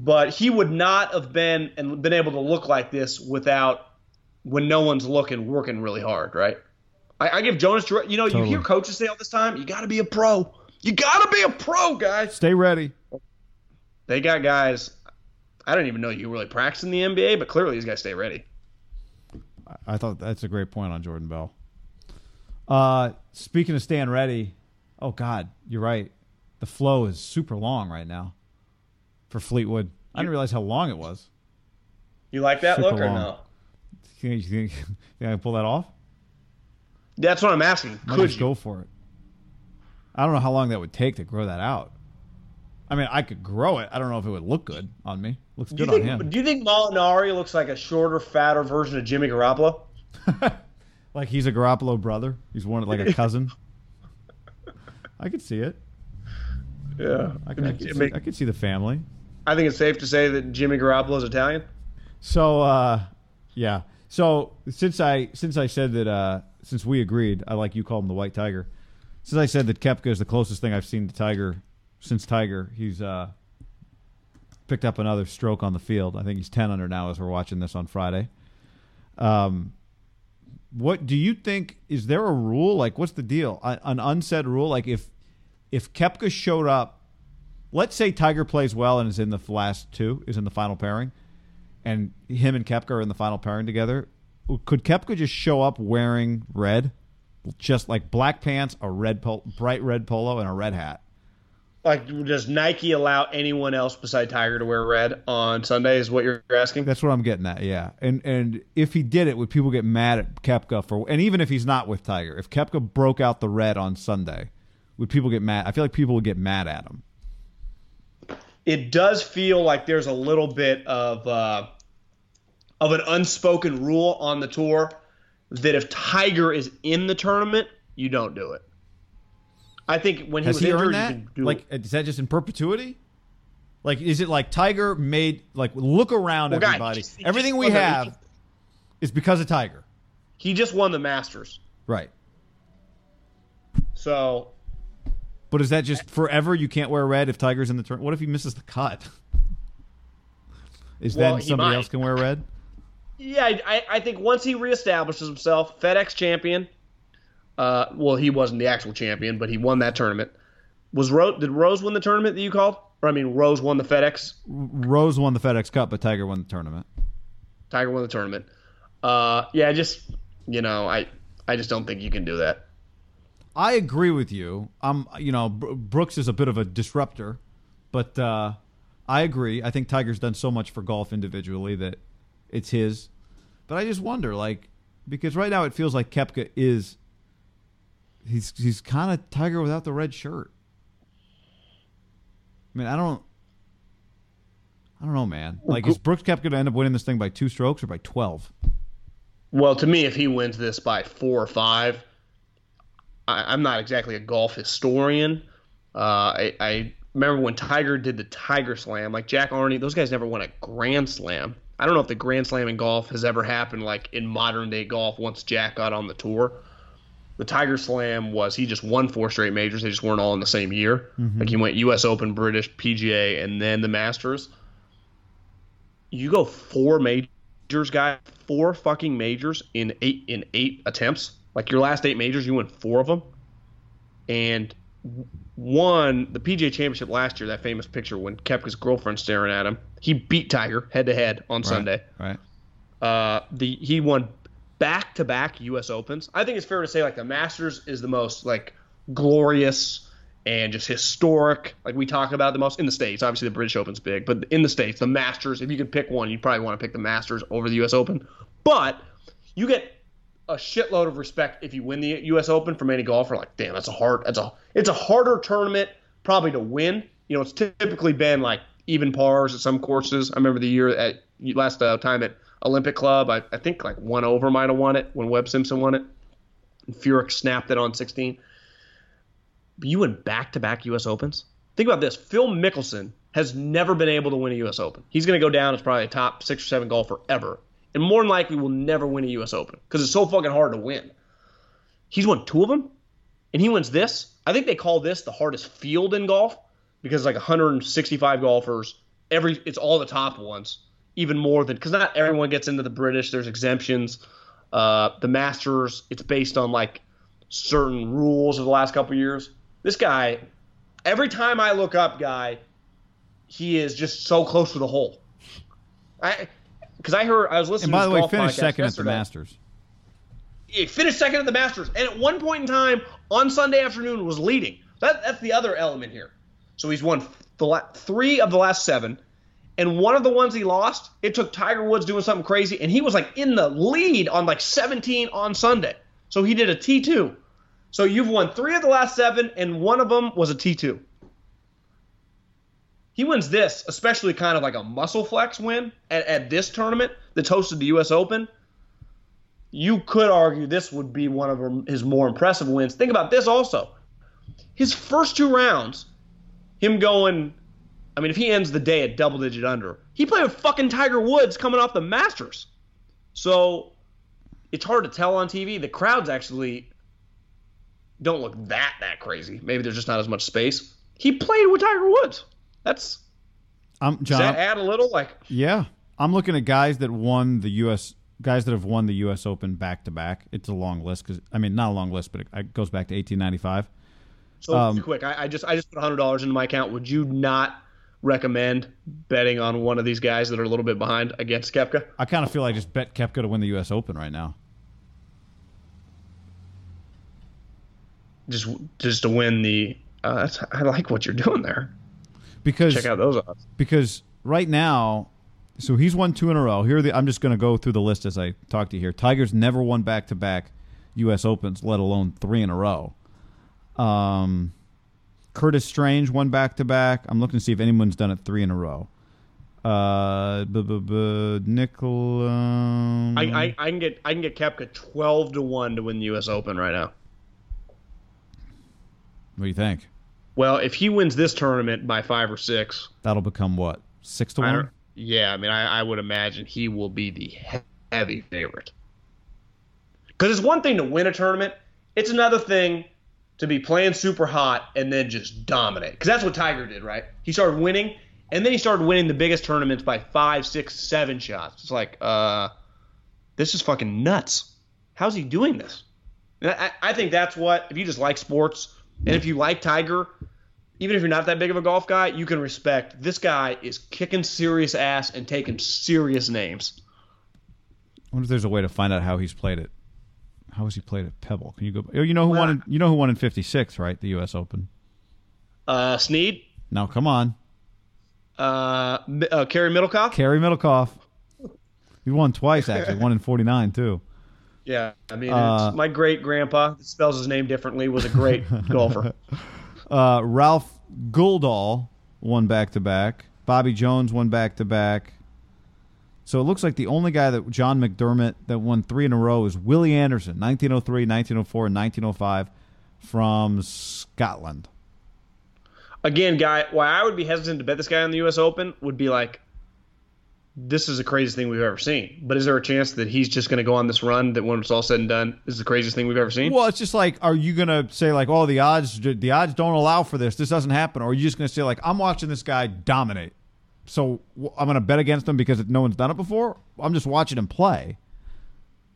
But he would not have been and been able to look like this without, when no one's looking, working really hard, right? I, I give Jonas Jerebko, you know, totally. You hear coaches say all this time, you got to be a pro. You got to be a pro, guys. Stay ready. They got guys, I don't even know you really practice in the N B A, but clearly these guys stay ready. I thought that's a great point on Jordan Bell. Uh, speaking of staying ready, oh, God, you're right. The flow is super long right now. For Fleetwood. I didn't realize how long it was. You like that Super look or long. no? You think, you think I can pull that off? That's what I'm asking. Could I just you? go for it? I don't know how long that would take to grow that out. I mean, I could grow it. I don't know if it would look good on me. Looks good think, on him. Do you think Molinari looks like a shorter, fatter version of Jimmy Garoppolo? Like he's a Garoppolo brother? He's one like a cousin? I could see it. Yeah. I could, I could, see, I could see the family. I think it's safe to say that Jimmy Garoppolo is Italian. So, uh, yeah. So since I since I said that, uh, since we agreed, I like you call him the White Tiger. Since I said that Koepka is the closest thing I've seen to Tiger since Tiger, he's uh, picked up another stroke on the field. I think he's ten under now as we're watching this on Friday. Um, what do you think? Is there a rule? Like, what's the deal? An unsaid rule? Like, if if Koepka showed up. Let's say Tiger plays well and is in the last two, is in the final pairing, and him and Koepka are in the final pairing together. Could Koepka just show up wearing red, just like black pants, a red pol- bright red polo, and a red hat? Like, does Nike allow anyone else beside Tiger to wear red on Sunday is what you're asking? That's what I'm getting at, yeah. And and if he did it, would people get mad at Koepka? For, and even if he's not with Tiger, if Koepka broke out the red on Sunday, would people get mad? I feel like people would get mad at him. It does feel like there's a little bit of uh, of an unspoken rule on the tour that if Tiger is in the tournament, you don't do it. I think when he Has was he injured, earned that? You can do like, it. Is that just in perpetuity? Like, is it like Tiger made, like, look around well, everybody. Guys, he, Everything he we have just, is because of Tiger. He just won the Masters. Right. So... But is that just forever you can't wear red if Tiger's in the tournament? What if he misses the cut? Is well, then somebody might. else can wear red? Yeah, I, I think once he reestablishes himself, FedEx champion, uh, well, he wasn't the actual champion, but he won that tournament. Was Rose, Did Rose win the tournament that you called? Or, I mean, Rose won the FedEx? Rose won the FedEx Cup, but Tiger won the tournament. Tiger won the tournament. Uh, yeah, I just, you know, I, I just don't think you can do that. I agree with you. I'm, you know, Brooks is a bit of a disruptor, but uh, I agree. I think Tiger's done so much for golf individually that it's his. But I just wonder, like, because right now it feels like Koepka is, he's he's kind of Tiger without the red shirt. I mean, I don't, I don't know, man. Like, is Brooks Koepka going to end up winning this thing by two strokes or by twelve? Well, to me, if he wins this by four or five. I, I'm not exactly a golf historian. Uh, I, I remember when Tiger did the Tiger Slam, like Jack Arney, those guys never won a Grand Slam. I don't know if the Grand Slam in golf has ever happened like in modern day golf once Jack got on the tour. The Tiger Slam was he just won four straight majors. They just weren't all in the same year. Mm-hmm. Like he went U S Open, British, P G A, and then the Masters. You go four majors, guys, four fucking majors in eight in eight attempts. Like, your last eight majors, you won four of them. And won the P G A Championship last year, that famous picture when Koepka's girlfriend's staring at him. He beat Tiger head-to-head on right, Sunday. Right. Uh, the he won back-to-back U S Opens. I think it's fair to say, like, the Masters is the most, like, glorious and just historic. Like, we talk about the most in the States. Obviously, the British Open's big. But in the States, the Masters, if you could pick one, you'd probably want to pick the Masters over the U S Open. But you get... a shitload of respect if you win the U S Open from any golfer. Like, damn, that's a hard, that's a, it's a harder tournament probably to win. You know, it's typically been like even pars at some courses. I remember the year at last uh, time at Olympic Club, I, I think like one over might have won it when Webb Simpson won it. and Furyk snapped it on sixteen. But you win back-to-back U S. Opens? Think about this. Phil Mickelson has never been able to win a U S. Open. He's going to go down as probably a top six or seven golfer ever. And more than likely will never win a U S. Open because it's so fucking hard to win. He's won two of them, and he wins this. I think they call this the hardest field in golf because it's like one hundred sixty-five golfers. Every It's all the top ones, even more than – because not everyone gets into the British. There's exemptions. Uh, the Masters, it's based on like certain rules of the last couple of years. This guy, every time I look up, guy, he is just so close to the hole. I – Because I heard, I was listening to this golf podcast. And by the way, finished second at the Masters. He finished second at the Masters. And at one point in time, on Sunday afternoon, was leading. That, that's the other element here. So he's won the la- three of the last seven. And one of the ones he lost, it took Tiger Woods doing something crazy. And he was like in the lead on like seventeen on Sunday. So he did a T two. So you've won three of the last seven, and one of them was a T two. He wins this, especially kind of like a muscle flex win at, at this tournament that's hosted the U S. Open. You could argue this would be one of his more impressive wins. Think about this also. His first two rounds, him going, I mean, if he ends the day at double-digit under, he played with fucking Tiger Woods coming off the Masters. So it's hard to tell on T V. The crowds actually don't look that, that crazy. Maybe there's just not as much space. He played with Tiger Woods. That's I'm, John, does that add a little? Like, yeah, I'm looking at guys that won the U S guys that have won the U S. Open back to back. It's a long list because I mean, not a long list, but it goes back to eighteen ninety-five. So um, quick, I, I just I just put one hundred dollars into my account. Would you not recommend betting on one of these guys that are a little bit behind against Koepka? I kind of feel like just bet Koepka to win the U S. Open right now. Just just to win the. Uh, I like what you're doing there. Because check out those odds. Because right now, so he's won two in a row. Here, are the, I'm just going to go through the list as I talk to you here. Tiger's never won back-to-back U S. Opens, let alone three in a row. Um, Curtis Strange won back-to-back. I'm looking to see if anyone's done it three in a row. Uh, b- b- b- Nickel. Um, I, I, I can get I can get Koepka twelve to one to win the U S. Open right now. What do you think? Well, if he wins this tournament by five or six... That'll become what? Six to one? Yeah, I mean, I, I would imagine he will be the heavy favorite. Because it's one thing to win a tournament. It's another thing to be playing super hot and then just dominate. Because that's what Tiger did, right? He started winning, and then he started winning the biggest tournaments by five, six, seven shots. It's like, uh, this is fucking nuts. How's he doing this? And I, I think that's what, if you just like sports... And if you like Tiger, even if you're not that big of a golf guy, you can respect this guy is kicking serious ass and taking serious names. I wonder if there's a way to find out how he's played it. How has he played at Pebble? Can you go? You know who well, won? In, you know who won in fifty-six, right? The U S. Open. Uh, Snead. No, come on. Uh, uh Kerry Middlecoff. Kerry Middlecoff. He won twice actually. One in forty-nine too. Yeah, I mean, uh, it's my great-grandpa, that spells his name differently, was a great golfer. Uh, Ralph Guldahl won back-to-back. Bobby Jones won back-to-back. So it looks like the only guy that John McDermott that won three in a row is Willie Anderson, nineteen oh three, nineteen oh four, and nineteen oh five from Scotland. Again, guy, why I would be hesitant to bet this guy on the U S. Open would be like, this is the craziest thing we've ever seen. But is there a chance that he's just going to go on this run that when it's all said and done is the craziest thing we've ever seen? Well, it's just like, are you going to say like, oh, the odds the odds don't allow for this. This doesn't happen. Or are you just going to say like, I'm watching this guy dominate. So I'm going to bet against him because no one's done it before. I'm just watching him play.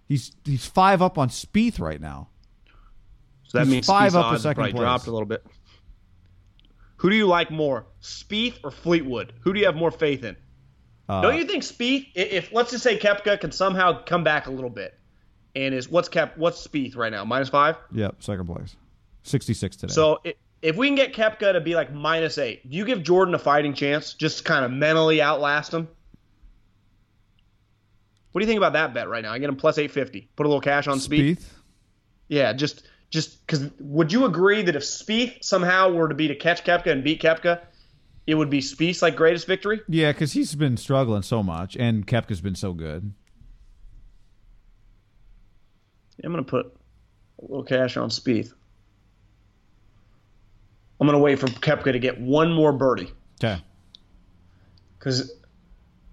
He's he's five up on Spieth right now. So that he's means five Spieth's up for second place. Dropped a little bit. Who do you like more, Spieth or Fleetwood? Who do you have more faith in? Uh, Don't you think Spieth, if, if let's just say Koepka can somehow come back a little bit, and is what's Kep, what's Spieth right now, minus five? Yep, second place, sixty-six today. So it, if we can get Koepka to be like minus eight, do you give Jordan a fighting chance, just kind of mentally outlast him? What do you think about that bet right now? I get him plus eight fifty. Put a little cash on Spieth. Spieth? Yeah, just just because would you agree that if Spieth somehow were to be to catch Koepka and beat Koepka, it would be Spieth's like greatest victory? Yeah, because he's been struggling so much, and Koepka's been so good. I'm gonna put a little cash on Spieth. I'm going to wait for Koepka to get one more birdie. Okay. Cause,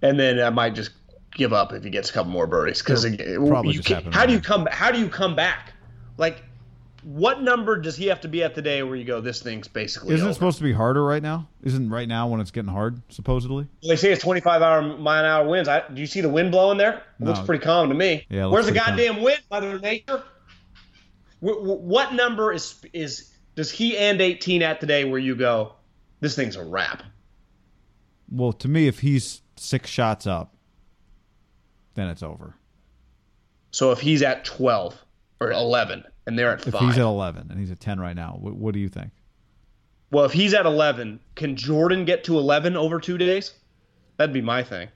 and then I might just give up if he gets a couple more birdies. Because probably just happened. How do you come? How do you come back? Like, what number does he have to be at today where you go, this thing's basically Isn't over. It supposed to be harder right now? Isn't right now when it's getting hard, supposedly? They say it's twenty-five mile an hour winds. I, do you see the wind blowing there? It no. looks pretty calm to me. Yeah, where's the goddamn calm. wind, Mother Nature? W- what number is is does he and eighteen at today where you go, this thing's a wrap? Well, to me, if he's six shots up, then it's over. So if he's at twelve or eleven and they're at five. If he's at eleven and he's at ten right now, what, what do you think? Well, if he's at eleven, can Jordan get to eleven over two days? That'd be my thing.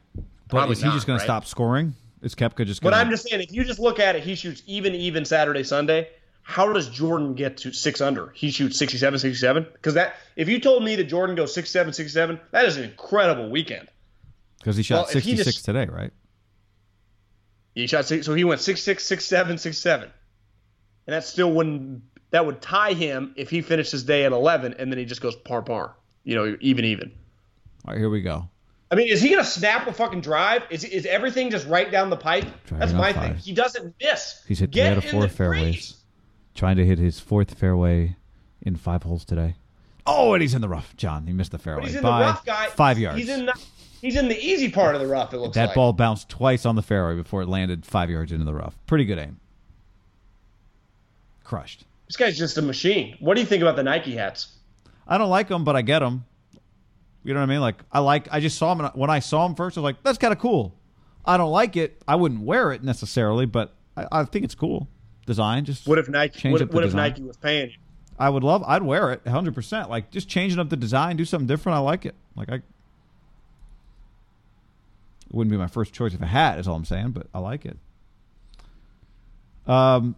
But is he just going to stop scoring? Is Koepka just going to... But I'm just saying, if you just look at it, he shoots even, even Saturday, Sunday. How does Jordan get to six under? He shoots sixty-seven, sixty-seven? Because that, if you told me that Jordan goes sixty-seven, sixty-seven, that is an incredible weekend. Because he shot well, sixty-six he just, today, right? He shot six, so he went sixty-six, sixty-seven, sixty-seven. And that still wouldn't – that would tie him if he finished his day at eleven and then he just goes par, par, you know, even, even. All right, here we go. I mean, is he going to snap a fucking drive? Is is everything just right down the pipe? Driving That's my five. thing. He doesn't miss. He's hit three out of four fairways. Breeze. Trying to hit his fourth fairway in five holes today. Oh, and he's in the rough, John. He missed the fairway. But he's in By the rough, guy. Five yards. He's in the, he's in the easy part of the rough, it looks that like. That ball bounced twice on the fairway before it landed five yards into the rough. Pretty good aim. Crushed. This guy's just a machine. What do you think about the Nike hats? I don't like them, but I get them. You know what I mean? Like I like. I just saw them and when I saw them first. I was like, "That's kind of cool." I don't like it. I wouldn't wear it necessarily, but I, I think it's cool design. Just what if Nike? What, what if Nike was paying you? I would love. I'd wear it one hundred percent. Like just changing up the design, do something different. I like it. Like I it wouldn't be my first choice of a hat. Is all I'm saying, but I like it. Um.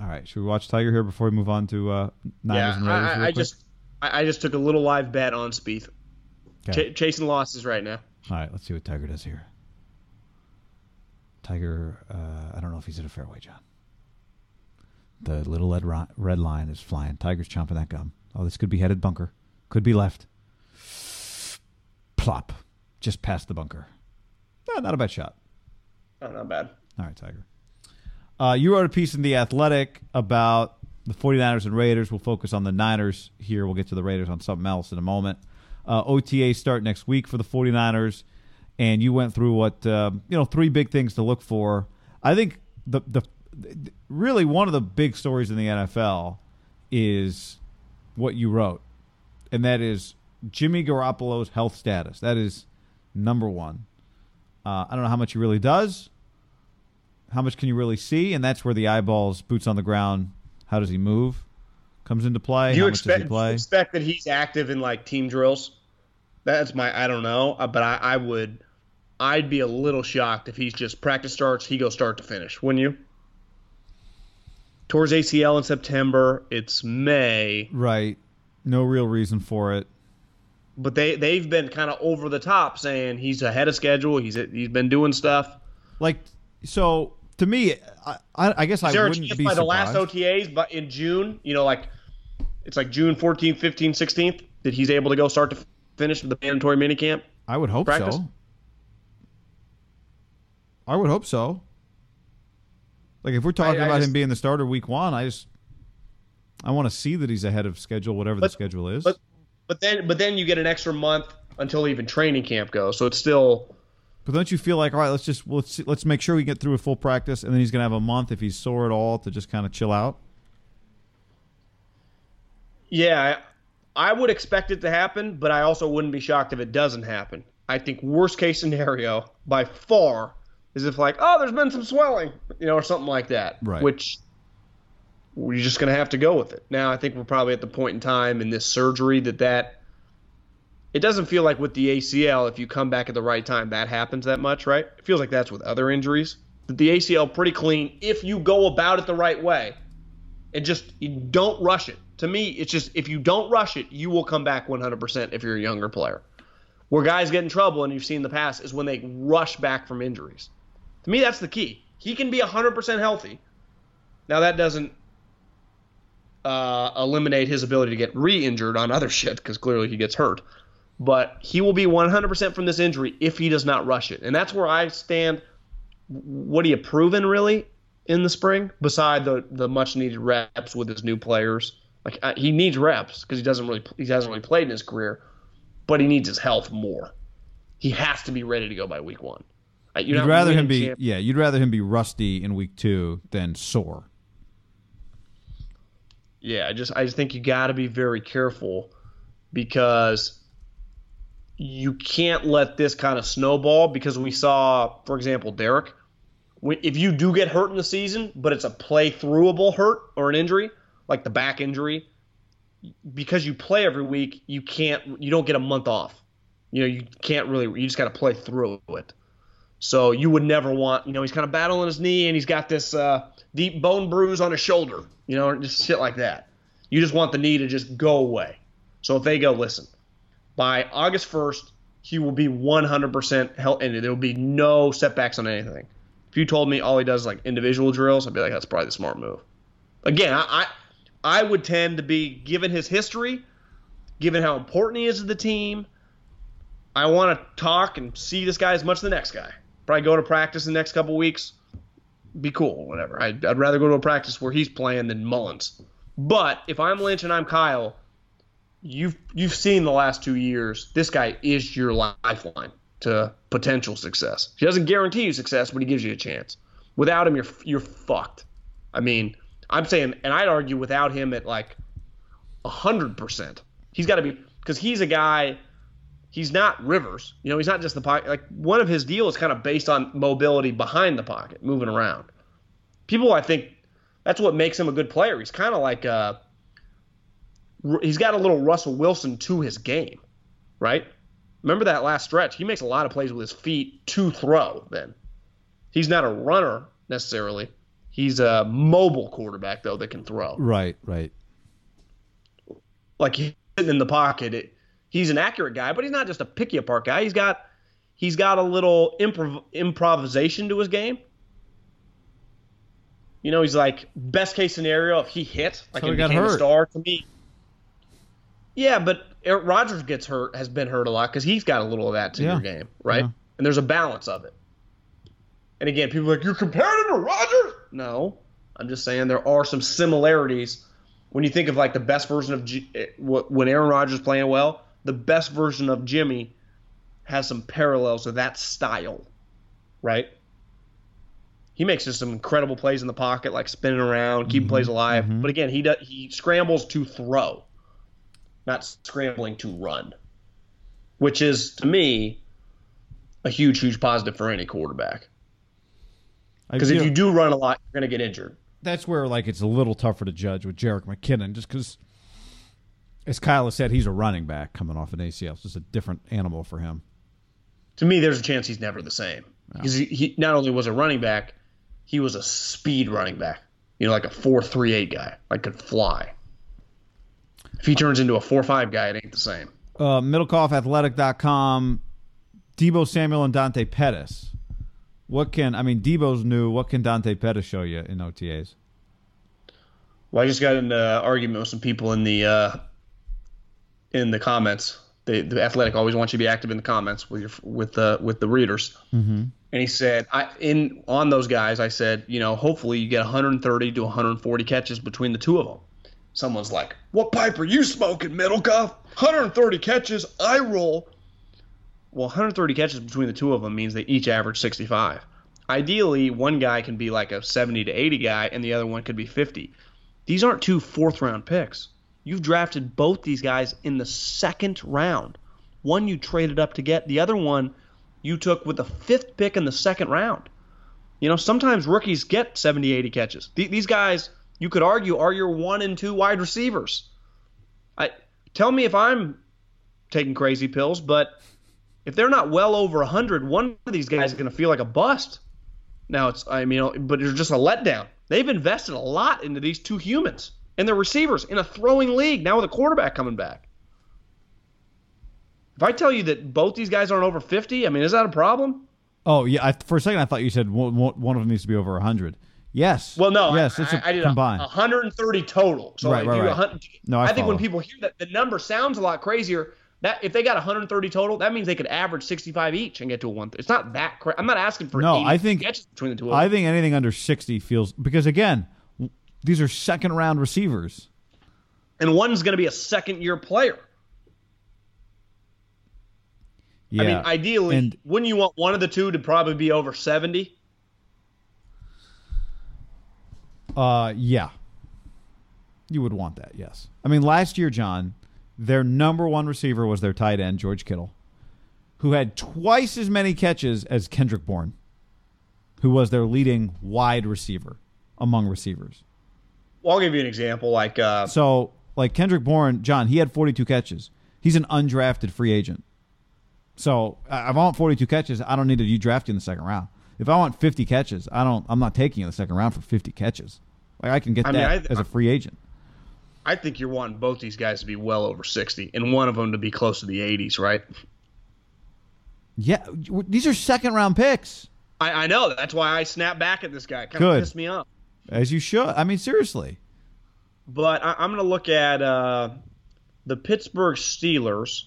All right, should we watch Tiger here before we move on to uh, Niners yeah, and Raiders? Yeah, I, I just I just took a little live bet on Spieth. Okay. Ch- chasing losses right now. All right, let's see what Tiger does here. Tiger, uh, I don't know if he's in a fairway, John. The little red, ri- red line is flying. Tiger's chomping that gum. Oh, this could be headed bunker. Could be left. Plop. Just past the bunker. No, not a bad shot. Oh, not bad. All right, Tiger. Uh, you wrote a piece in The Athletic about the 49ers and Raiders. We'll focus on the Niners here. We'll get to the Raiders on something else in a moment. Uh, O T As start next week for the 49ers, and you went through what, uh, you know, three big things to look for. I think the, the really one of the big stories in the N F L is what you wrote, and that is Jimmy Garoppolo's health status. That is number one. Uh, I don't know how much he really does. How much can you really see? And that's where the eyeballs, boots on the ground, how does he move, comes into play. Do you, how expect, much does he play? Do you expect that he's active in, like, team drills? That's my – I don't know. But I, I would – I'd be a little shocked if he's just practice starts, he goes start to finish. Wouldn't you? Tours A C L in September. It's May. Right. No real reason for it. But they, they've been kind of over the top saying he's ahead of schedule. He's He's been doing stuff. Like, so – to me, I, I guess I wouldn't be surprised. By the last O T As, but in June, you know, like it's like June fourteenth, fifteenth, sixteenth that he's able to go start to finish the mandatory minicamp. I would hope practice. so. I would hope so. Like if we're talking I, I about just, him being the starter week one, I just I want to see that he's ahead of schedule, whatever but, the schedule is. But but then but then you get an extra month until even training camp goes, so it's still. But don't you feel like, all right, let's just let's let's make sure we get through a full practice, and then he's going to have a month if he's sore at all to just kind of chill out? Yeah, I would expect it to happen, but I also wouldn't be shocked if it doesn't happen. I think worst case scenario by far is if like, oh, there's been some swelling, you know, or something like that, right. Which we're just going to have to go with it. Now I think we're probably at the point in time in this surgery that that – it doesn't feel like with the A C L, if you come back at the right time, that happens that much, right? It feels like that's with other injuries. But the A C L, pretty clean if you go about it the right way and just you don't rush it. To me, it's just if you don't rush it, you will come back one hundred percent if you're a younger player. Where guys get in trouble, and you've seen in the past, is when they rush back from injuries. To me, that's the key. He can be one hundred percent healthy. Now, that doesn't uh, eliminate his ability to get re-injured on other shit, because clearly he gets hurt. But he will be one hundred percent from this injury if he does not rush it. And that's where I stand. What do you proven, really, in the spring, beside the, the much-needed reps with his new players? Like I, he needs reps because he doesn't really he hasn't really played in his career, but he needs his health more. He has to be ready to go by week one. Like, you'd rather him be champ- yeah. You'd rather him be rusty in week two than sore. Yeah, I just I just think you got to be very careful, because you can't let this kind of snowball, because we saw, for example, Derek. If you do get hurt in the season, but it's a play-throughable hurt or an injury, like the back injury, because you play every week, you can't, you don't get a month off. You know, you can't really, you just got to play through it. So you would never want, you know, he's kind of battling his knee and he's got this uh, deep bone bruise on his shoulder, you know, just shit like that. You just want the knee to just go away. So if they go, listen, by August first, he will be one hundred percent healthy and there will be no setbacks on anything. If you told me all he does is like individual drills, I'd be like, that's probably the smart move. Again, I, I I would tend to be, given his history, given how important he is to the team, I want to talk and see this guy as much as the next guy. Probably go to practice the next couple weeks, be cool, whatever. I'd, I'd rather go to a practice where he's playing than Mullins. But if I'm Lynch and I'm Kyle, you've you've seen the last two years, this guy is your lifeline to potential success. He doesn't guarantee you success, but he gives you a chance. Without him, you're you're fucked. I mean, I'm saying, and I'd argue without him at like one hundred percent. He's got to be, because he's a guy, he's not Rivers. You know, he's not just the pocket. Like, one of his deals is kind of based on mobility behind the pocket, moving around. People, I think, that's what makes him a good player. He's kind of like a, he's got a little Russell Wilson to his game, right? Remember that last stretch? He makes a lot of plays with his feet to throw then. He's not a runner necessarily. He's a mobile quarterback, though, that can throw. Right, right. Like, he's sitting in the pocket. It, he's an accurate guy, but he's not just a pick-you-apart guy. He's got he's got a little improv, improvisation to his game. You know, he's like, best-case scenario, if he hit, like, so he, he became hurt. A star to me. Yeah, but Aaron Rodgers gets hurt, has been hurt a lot, because he's got a little of that to yeah. your game, right? Yeah. And there's a balance of it. And again, people are like, you're comparing him to Rodgers? No. I'm just saying there are some similarities. When you think of like the best version of G- – when Aaron Rodgers is playing well, the best version of Jimmy has some parallels to that style, right? He makes just some incredible plays in the pocket, like spinning around, keeping mm-hmm. plays alive. Mm-hmm. But again, he does, he scrambles to throw. Not scrambling to run, which is, to me, a huge, huge positive for any quarterback. Because if you do run a lot, you're going to get injured. That's where, like, it's a little tougher to judge with Jerick McKinnon, just because, as Kyle has said, he's a running back coming off an A C L. It's just a different animal for him. To me, there's a chance he's never the same. Because no. he, he not only was a running back, he was a speed running back. You know, like a four three eight guy, like could fly. If he turns into a four five guy, it ain't the same. Uh, Middlecoff Athletic dot com, Debo Samuel and Dante Pettis. What can, I mean, Debo's new. What can Dante Pettis show you in O T As? Well, I just got in an argument with some people in the uh, in the comments. They, the Athletic always wants you to be active in the comments with your with the with the readers. Mm-hmm. And he said, I in on those guys, I said, you know, hopefully you get one hundred thirty to one hundred forty catches between the two of them. Someone's like, what pipe are you smoking, Middlecoff? one hundred thirty catches, I roll. Well, one hundred thirty catches between the two of them means they each average sixty-five. Ideally, one guy can be like a seventy to eighty guy, and the other one could be fifty. These aren't two fourth-round picks. You've drafted both these guys in the second round. One you traded up to get. The other one you took with the fifth pick in the second round. You know, sometimes rookies get seventy, eighty catches. Th- these guys... You could argue, are your one and two wide receivers? I tell me if I'm taking crazy pills, but if they're not well over one hundred, one of these guys is going to feel like a bust. Now it's, I mean, but it's just a letdown. They've invested a lot into these two humans and their receivers in a throwing league now with a quarterback coming back. If I tell you that both these guys aren't over fifty, I mean, is that a problem? Oh yeah, I, for a second I thought you said one, one of them needs to be over one hundred. Yes. Well, no. Yes, I, it's a I did combined. one hundred thirty total. So right, if right, you right. No, I, I think when people hear that, the number sounds a lot crazier. That if they got one hundred thirty total, that means they could average sixty-five each and get to a one. It's not that crazy. I'm not asking for no. eighty I think catches between the two of them. I think anything under sixty feels because again, these are second round receivers, and one's going to be a second year player. Yeah. I mean, ideally, and, wouldn't you want one of the two to probably be over seventy? Uh, yeah. You would want that, yes. I mean, last year, John, their number one receiver was their tight end, George Kittle, who had twice as many catches as Kendrick Bourne, who was their leading wide receiver among receivers. Well, I'll give you an example. Like uh, So, like Kendrick Bourne, John, he had forty-two catches. He's an undrafted free agent. So if I want forty-two catches, I don't need to draft you in the second round. If I want fifty catches, I don't. I'm not taking you in the second round for fifty catches. Like I can get I that mean, th- as a free agent. I think you're wanting both these guys to be well over sixty, and one of them to be close to the eighties, right? Yeah, these are second round picks. I, I know. That's why I snap back at this guy. Kind of pissed me off. As you should. I mean, seriously. But I, I'm going to look at uh, the Pittsburgh Steelers,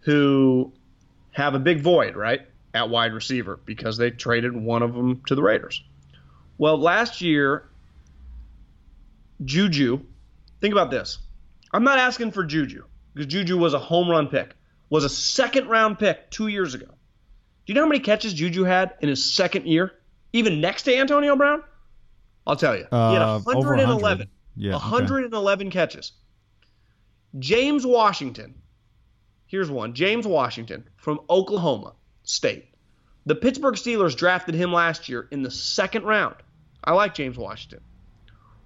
who have a big void, right, at wide receiver because they traded one of them to the Raiders. Well, last year, Juju, think about this. I'm not asking for Juju because Juju was a home run pick, was a second-round pick two years ago. Do you know how many catches Juju had in his second year, even next to Antonio Brown? I'll tell you. Uh, he had one hundred eleven. one hundred. Yeah, one hundred eleven okay. catches. James Washington. Here's one. James Washington from Oklahoma State. The Pittsburgh Steelers drafted him last year in the second round. I like James Washington.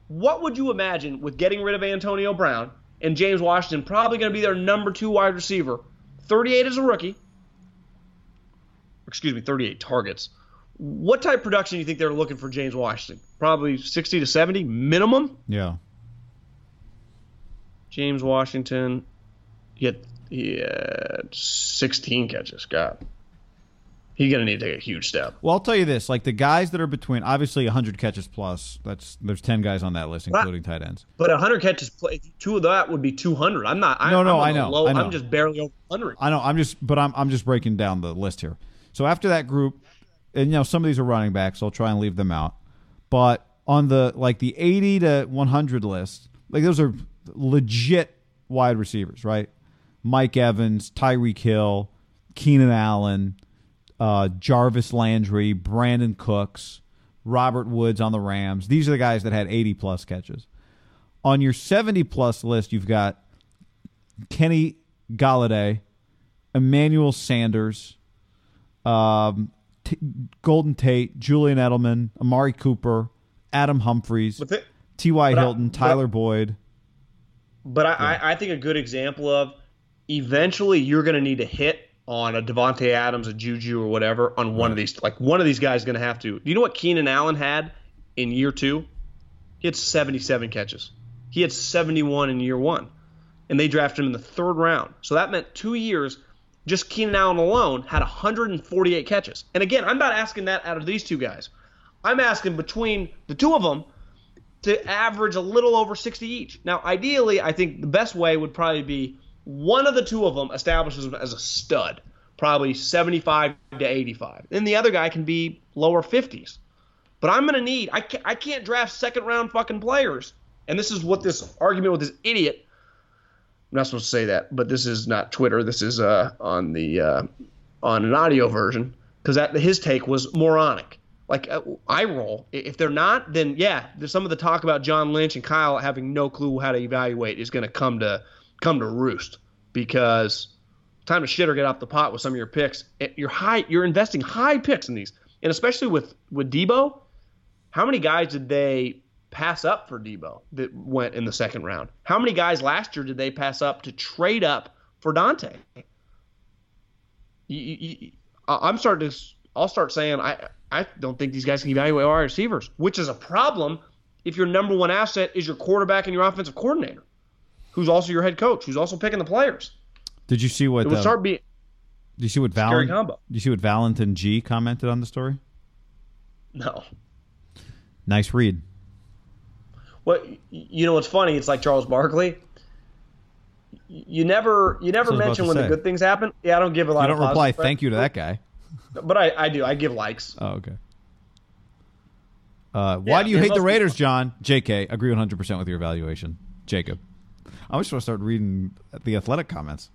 What would you imagine with getting rid of Antonio Brown and James Washington probably going to be their number two wide receiver, thirty-eight as a rookie, excuse me, thirty-eight targets. What type of production do you think they're looking for James Washington? Probably sixty to seventy minimum? Yeah. James Washington, he had, he had sixteen catches. God. He's going to need to take a huge step. Well, I'll tell you this. Like, the guys that are between, obviously, one hundred catches plus. That's There's ten guys on that list, including tight ends. But one hundred catches, two of that would be two hundred. I'm not. No, I'm, no, I'm I, know, low, I know. I'm just barely over one hundred. I know. I'm just, but I'm, I'm just breaking down the list here. So after that group, and, you know, some of these are running backs, so I'll try and leave them out. But on the, like, the eighty to one hundred list, like, those are legit wide receivers, right? Mike Evans, Tyreek Hill, Keenan Allen, Uh, Jarvis Landry, Brandon Cooks, Robert Woods on the Rams. These are the guys that had eighty-plus catches. On your seventy-plus list, you've got Kenny Golladay, Emmanuel Sanders, um, T- Golden Tate, Julian Edelman, Amari Cooper, Adam Humphries, T Y. Hilton, I, but, Tyler Boyd. But I, yeah. I, I think a good example of eventually you're going to need to hit on a Devontae Adams, a Juju, or whatever, on one of these. Like, one of these guys is going to have to. Do you know what Keenan Allen had in year two? He had seventy-seven catches. He had seventy-one in year one. And they drafted him in the third round. So that meant two years, just Keenan Allen alone had one hundred forty-eight catches. And again, I'm not asking that out of these two guys. I'm asking between the two of them to average a little over sixty each. Now, ideally, I think the best way would probably be one of the two of them establishes him as a stud, probably seventy-five to eighty-five. Then the other guy can be lower fifties. But I'm going to need I – I can't draft second-round fucking players. And this is what this argument with this idiot – I'm not supposed to say that, but this is not Twitter. This is uh, on the uh, on an audio version because that his take was moronic. Like, uh, I roll. If they're not, then, yeah, there's some of the talk about John Lynch and Kyle having no clue how to evaluate is going to come to – come to roost because time to shit or get off the pot with some of your picks. You're high. You're investing high picks in these, and especially with with Debo. How many guys did they pass up for Debo that went in the second round? How many guys last year did they pass up to trade up for Dante? You, you, you, I'm starting to. I'll start saying I I don't think these guys can evaluate our receivers, which is a problem if your number one asset is your quarterback and your offensive coordinator, who's also your head coach, who's also picking the players. Did you see what? It would uh, start being. Did you see what Val? Did you see what Valentin G commented on the story? No. Nice read. What you know? What's funny? It's like Charles Barkley. You never, you never mention when say. the good things happen. Yeah, I don't give a lot. You don't of reply thank you to that guy. But I, I do. I give likes. Oh, okay. Uh, why yeah, do you hate the Raiders, John? J K, agree one hundred percent with your evaluation, Jacob. I was going to start reading the Athletic comments.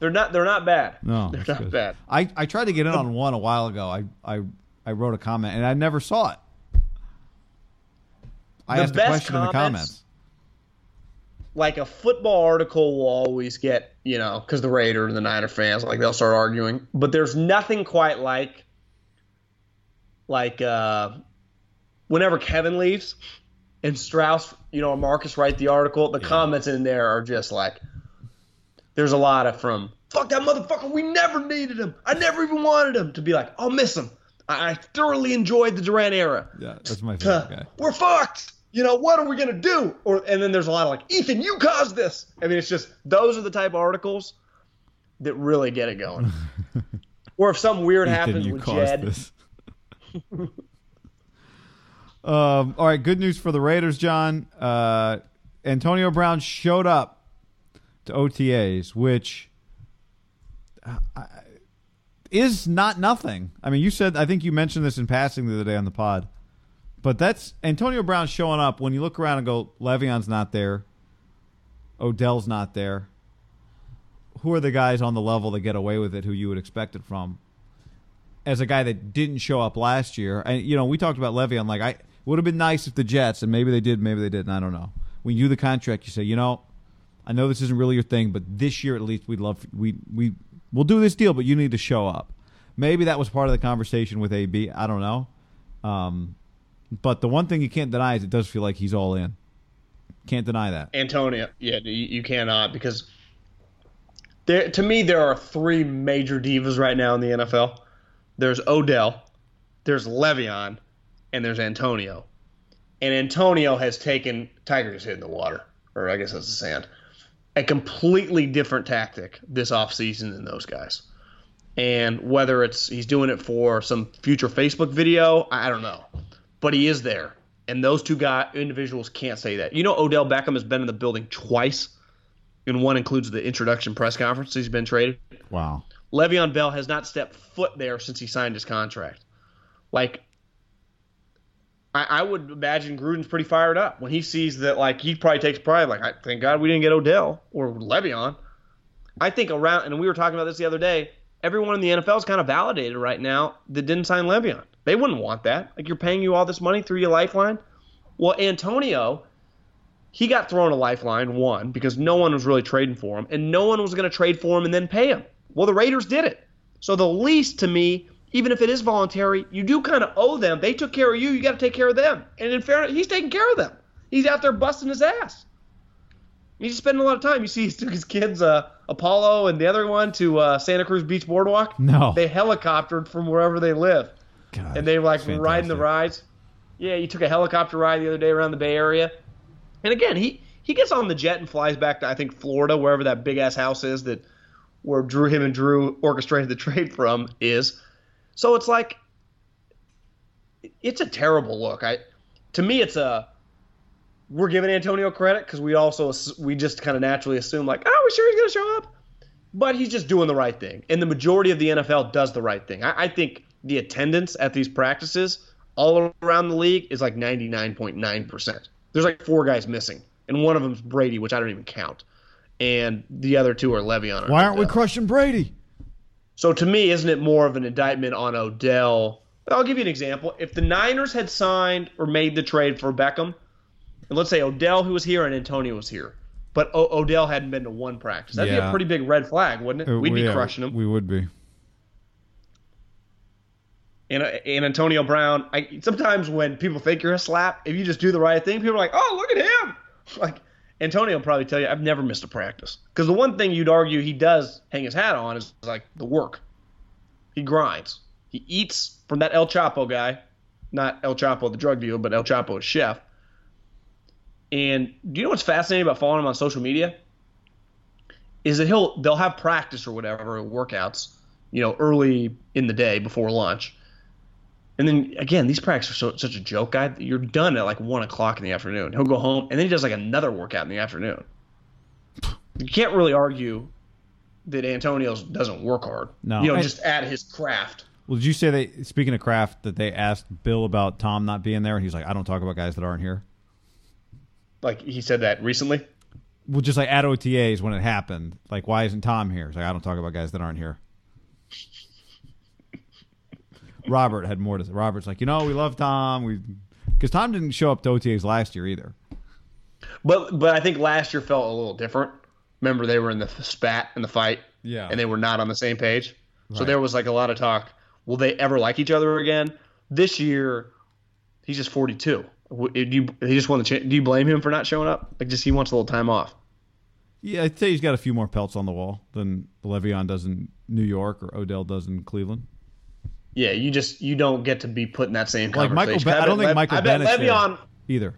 They're not. They're not bad. No, they're not good. bad. I, I tried to get in on one a while ago. I I I wrote a comment and I never saw it. I the asked a question comments, in the comments. Like a football article will always get, you know, because the Raider and the Niner fans, like, they'll start arguing. But there's nothing quite like, like, uh, whenever Kevin leaves and Strauss, you know, Marcus write the article, the yeah. comments in there are just like, there's a lot of from, fuck that motherfucker, we never needed him. I never even wanted him, to be like, I'll miss him. I, I thoroughly enjoyed the Durant era. Yeah, that's my favorite guy. We're fucked. You know, what are we going to do? Or And then there's a lot of like, Ethan, you caused this. I mean, it's just those are the type of articles that really get it going. Or if something weird Ethan, happens with Jed. This. um, all right, good news for the Raiders, John. Uh, Antonio Brown showed up to O T As, which uh, I, is not nothing. I mean, you said, I think you mentioned this in passing the other day on the pod. But that's Antonio Brown showing up when you look around and go, Le'Veon's not there. Odell's not there. Who are the guys on the level that get away with it who you would expect it from? As a guy that didn't show up last year, and you know, we talked about Le'Veon, like I it would have been nice if the Jets, and maybe they did, maybe they didn't, I don't know. When you do the contract, you say, you know, I know this isn't really your thing, but this year at least we'd love we we we'll do this deal, but you need to show up. Maybe that was part of the conversation with A B. I don't know. Um But the one thing you can't deny is it does feel like he's all in. Can't deny that. Antonio, yeah, you, you cannot, because there, to me, there are three major divas right now in the N F L. There's Odell, there's Le'Veon, and there's Antonio. And Antonio has taken – Tiger just hit in the water, or I guess that's the sand. A completely different tactic this offseason than those guys. And whether it's he's doing it for some future Facebook video, I don't know. But he is there, and those two guy individuals can't say that. You know, Odell Beckham has been in the building twice, and one includes the introduction press conference. He's been traded. Wow. Le'Veon Bell has not stepped foot there since he signed his contract. Like, I, I would imagine Gruden's pretty fired up when he sees that. Like, he probably takes pride. Like, I thank God we didn't get Odell or Le'Veon. I think around, and we were talking about this the other day. Everyone in the N F L is kind of validated right now that didn't sign Le'Veon. They wouldn't want that. Like, you're paying you all this money through your lifeline. Well, Antonio, he got thrown a lifeline, one, because no one was really trading for him, and no one was going to trade for him and then pay him. Well, the Raiders did it. So the least, to me, even if it is voluntary, you do kind of owe them. They took care of you. You got to take care of them. And in fairness, he's taking care of them. He's out there busting his ass. He's spending a lot of time. You see, he took his kids, uh, Apollo and the other one, to uh, Santa Cruz Beach Boardwalk. No. They helicoptered from wherever they live. God, and they were, like, fantastic. Riding the rides. Yeah, he took a helicopter ride the other day around the Bay Area. And, again, he, he gets on the jet and flies back to, I think, Florida, wherever that big-ass house is that where Drew him and Drew orchestrated the trade from is. So it's like it's a terrible look. I To me, it's a – we're giving Antonio credit because we also we just kind of naturally assume, like, oh, we're sure he's going to show up. But he's just doing the right thing. And the majority of the N F L does the right thing. I, I think the attendance at these practices all around the league is like ninety-nine point nine percent. There's like four guys missing. And one of them's Brady, which I don't even count. And the other two are Le'Veon. Why aren't Odell. We crushing Brady? So to me, isn't it more of an indictment on Odell? I'll give you an example. If the Niners had signed or made the trade for Beckham, and let's say Odell, who was here, and Antonio was here, but o- Odell hadn't been to one practice. That'd yeah. be a pretty big red flag, wouldn't it? We'd we, be crushing him. We would be. And, and Antonio Brown, I, sometimes when people think you're a slap, if you just do the right thing, people are like, oh, look at him. Like, Antonio will probably tell you, I've never missed a practice. Because the one thing you'd argue he does hang his hat on is, like, the work. He grinds. He eats from that El Chapo guy. Not El Chapo, the drug dealer, but El Chapo, his chef. And do you know what's fascinating about following him on social media? Is that he'll they'll have practice or whatever, workouts, you know, early in the day before lunch. And then, again, these practices are so, such a joke, guy. You're done at like one o'clock in the afternoon. He'll go home, and then he does like another workout in the afternoon. You can't really argue that Antonio doesn't work hard. No. You know, I, just at his craft. Well, did you say, they speaking of craft, that they asked Bill about Tom not being there, and he's like, I don't talk about guys that aren't here? Like, he said that recently? Well, just like at O T As when it happened. Like, why isn't Tom here? He's like, I don't talk about guys that aren't here. Robert had more to say. Robert's like, you know, we love Tom. We, because Tom didn't show up to O T As last year either. But but I think last year felt a little different. Remember, they were in the spat and the fight. Yeah. And they were not on the same page. Right. So there was like a lot of talk. Will they ever like each other again? This year, he's just forty-two. Do you, he just won the cha- do you blame him for not showing up? Like, just he wants a little time off. Yeah, I'd say he's got a few more pelts on the wall than Le'Veon does in New York or Odell does in Cleveland. Yeah, you just you don't get to be put in that same like conversation. Michael, I, I don't think Le- Michael I Bennett's I bet Le'Veon either.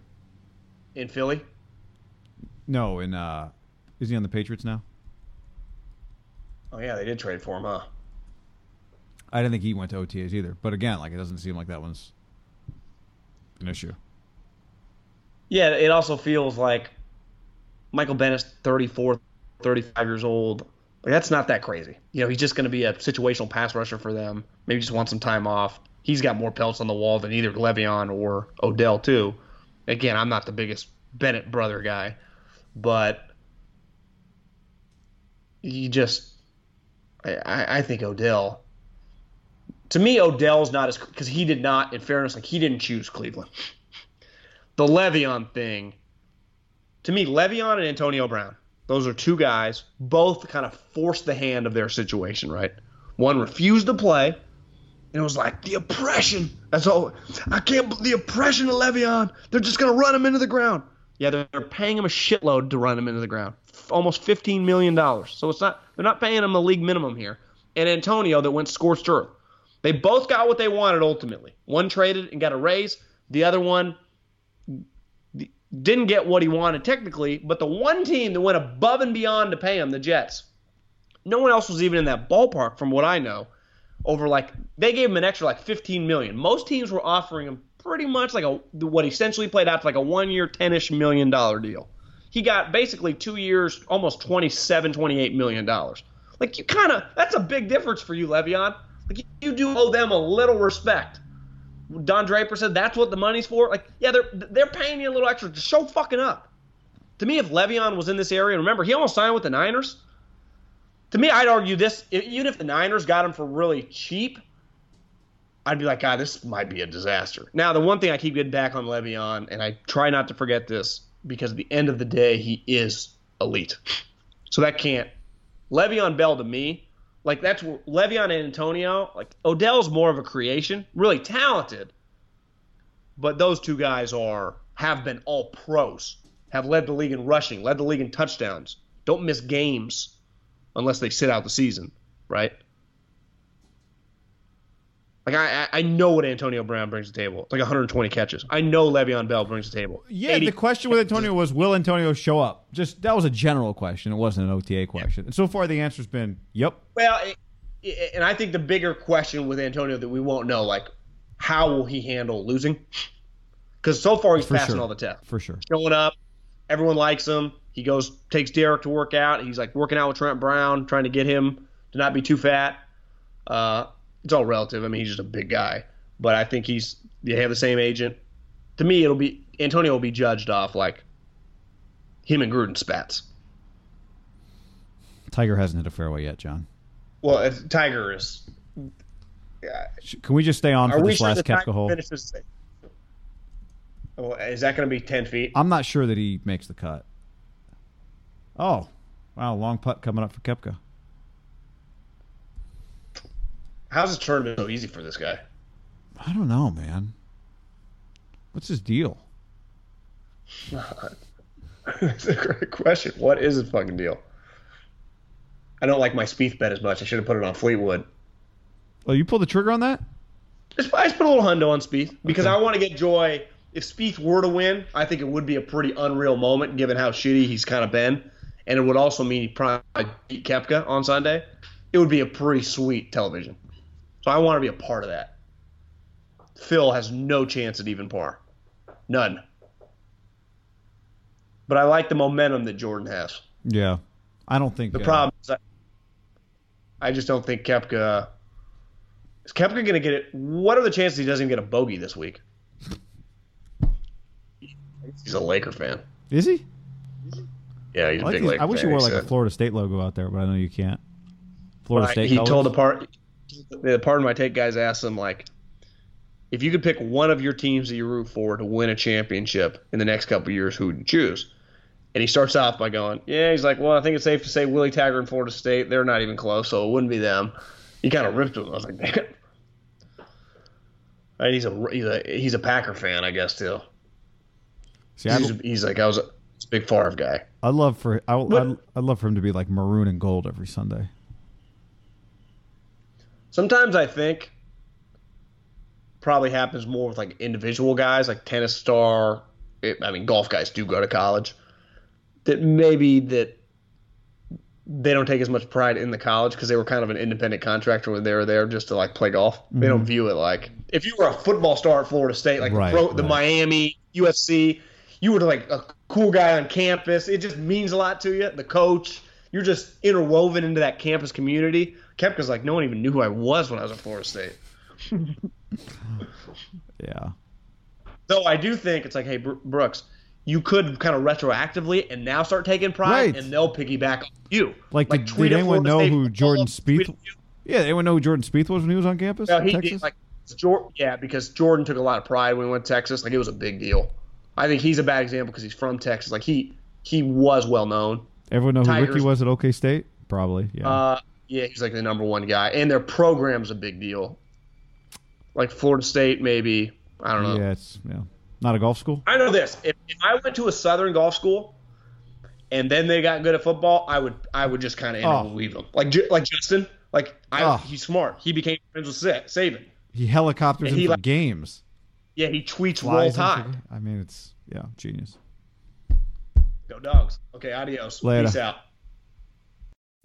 In Philly? No, in uh, is he on the Patriots now? Oh yeah, they did trade for him, huh? I didn't think he went to O T As either. But again, like it doesn't seem like that one's an issue. Yeah, it also feels like Michael Bennett's thirty-four, thirty-five years old. Like, that's not that crazy. You know, he's just going to be a situational pass rusher for them. Maybe just want some time off. He's got more pelts on the wall than either Le'Veon or Odell, too. Again, I'm not the biggest Bennett brother guy, but he just I, I think Odell – to me, Odell's not as – because he did not, in fairness, like he didn't choose Cleveland. The Le'Veon thing, to me, Le'Veon and Antonio Brown, those are two guys, both kind of forced the hand of their situation, right? One refused to play, and it was like, the oppression. That's all. I can't believe the oppression of Le'Veon. They're just going to run him into the ground. Yeah, they're, they're paying him a shitload to run him into the ground, almost fifteen million dollars. So it's not they're not paying him the league minimum here. And Antonio that went scorched earth. They both got what they wanted ultimately. One traded and got a raise. The other one didn't get what he wanted technically, but the one team that went above and beyond to pay him, the Jets, no one else was even in that ballpark from what I know. Over like they gave him an extra like fifteen million dollars. Most teams were offering him pretty much like a what essentially played out to like a one-year ten-ish million dollar deal. He got basically two years, almost twenty-seven, twenty-eight million dollars. Like you kind of – that's a big difference for you, Le'Veon. Like you do owe them a little respect. Don Draper said that's what the money's for. Like, yeah, they're they're paying you a little extra. Just show fucking up. To me, if Le'Veon was in this area, remember, he almost signed with the Niners. To me, I'd argue this, even if the Niners got him for really cheap, I'd be like, God, this might be a disaster. Now, the one thing I keep getting back on Le'Veon, and I try not to forget this, because at the end of the day, he is elite. So that can't. Le'Veon Bell to me. Like, that's where Le'Veon and Antonio, like, Odell's more of a creation, really talented. But those two guys are, have been all pros, have led the league in rushing, led the league in touchdowns. Don't miss games unless they sit out the season, right? Like, I, I know what Antonio Brown brings to the table. It's like one hundred twenty catches. I know Le'Veon Bell brings to the table. Yeah, the question with Antonio was, will Antonio show up? Just that was a general question. It wasn't an O T A question. Yeah. And so far, the answer's been, yep. Well, it, it, and I think the bigger question with Antonio that we won't know, like, how will he handle losing? Because so far, he's For passing sure. all the tests. For sure. Showing up. Everyone likes him. He goes, takes Derek to work out. He's, like, working out with Trent Brown, trying to get him to not be too fat. Uh It's all relative. I mean, he's just a big guy. But I think he's they have the same agent. To me, it'll be Antonio will be judged off like him and Gruden spats. Tiger hasn't hit a fairway yet, John. Well, it's, Tiger is. Yeah. Can we just stay on for this last Koepka hole? Well, is that going to be ten feet? I'm not sure that he makes the cut. Oh, wow! Long putt coming up for Koepka. How's this tournament so easy for this guy? I don't know, man. What's his deal? That's a great question. What is his fucking deal? I don't like my Spieth bet as much. I should have put it on Fleetwood. Oh, you pulled the trigger on that? Just, I just put a little hundo on Spieth because okay. I want to get joy. If Spieth were to win, I think it would be a pretty unreal moment given how shitty he's kind of been. And it would also mean he probably beat Koepka on Sunday. It would be a pretty sweet television. So I want to be a part of that. Phil has no chance at even par. None. But I like the momentum that Jordan has. Yeah. I don't think... The uh, problem is I, I just don't think Koepka... Is Koepka going to get it? What are the chances he doesn't get a bogey this week? He's a Laker fan. Is he? Yeah, he's I a like big Laker fan. I wish fan, he wore like so. a Florida State logo out there, but I know you can't. Florida well, State He colors. told the part... The Pardon My Take guys asked him, like, if you could pick one of your teams that you root for to win a championship in the next couple of years, who would you choose? And he starts off by going, yeah, he's like, well, I think it's safe to say Willie Taggart and Florida State. They're not even close, so it wouldn't be them. He kind of ripped him. I was like, damn. I mean, he's a, he's a he's a Packer fan, I guess, too. See, he's, I, he's like, I was a big Favre guy. I'd love for I I'd, I'd love for him to be like maroon and gold every Sunday. Sometimes I think probably happens more with like individual guys, like tennis star. It, I mean, golf guys do go to college. That maybe that they don't take as much pride in the college because they were kind of an independent contractor when they were there just to like play golf. Mm-hmm. They don't view it like if you were a football star at Florida State, like right, the, right. the Miami, U S C, you were like a cool guy on campus. It just means a lot to you. The coach, you're just interwoven into that campus community. Koepka's like, no one even knew who I was when I was at Florida State. Yeah. So I do think it's like, hey, Brooks, you could kind of retroactively and now start taking pride, right. and they'll piggyback on you. Like, like did, did anyone know State who Jordan Spieth? Yeah, anyone know who Jordan Spieth was when he was on campus? No, he Texas? Did, like, Jordan, yeah, because Jordan took a lot of pride when he went to Texas. Like, it was a big deal. I think he's a bad example because he's from Texas. Like, he he was well known. Everyone know Tigers, who Ricky was at OK State? Probably, yeah. Uh, Yeah, he's like the number one guy. And their program's a big deal. Like Florida State, maybe. I don't know. Yeah, it's yeah. not a golf school. I know this. If, if I went to a Southern golf school and then they got good at football, I would I would just kind of oh. leave them. Like like Justin, like I, oh. he's smart. He became friends with Saban. He helicopters and him he, for like, games. Yeah, he tweets Roll Tide. I mean, it's, yeah, genius. Go Dogs. Okay, adios. Later. Peace out.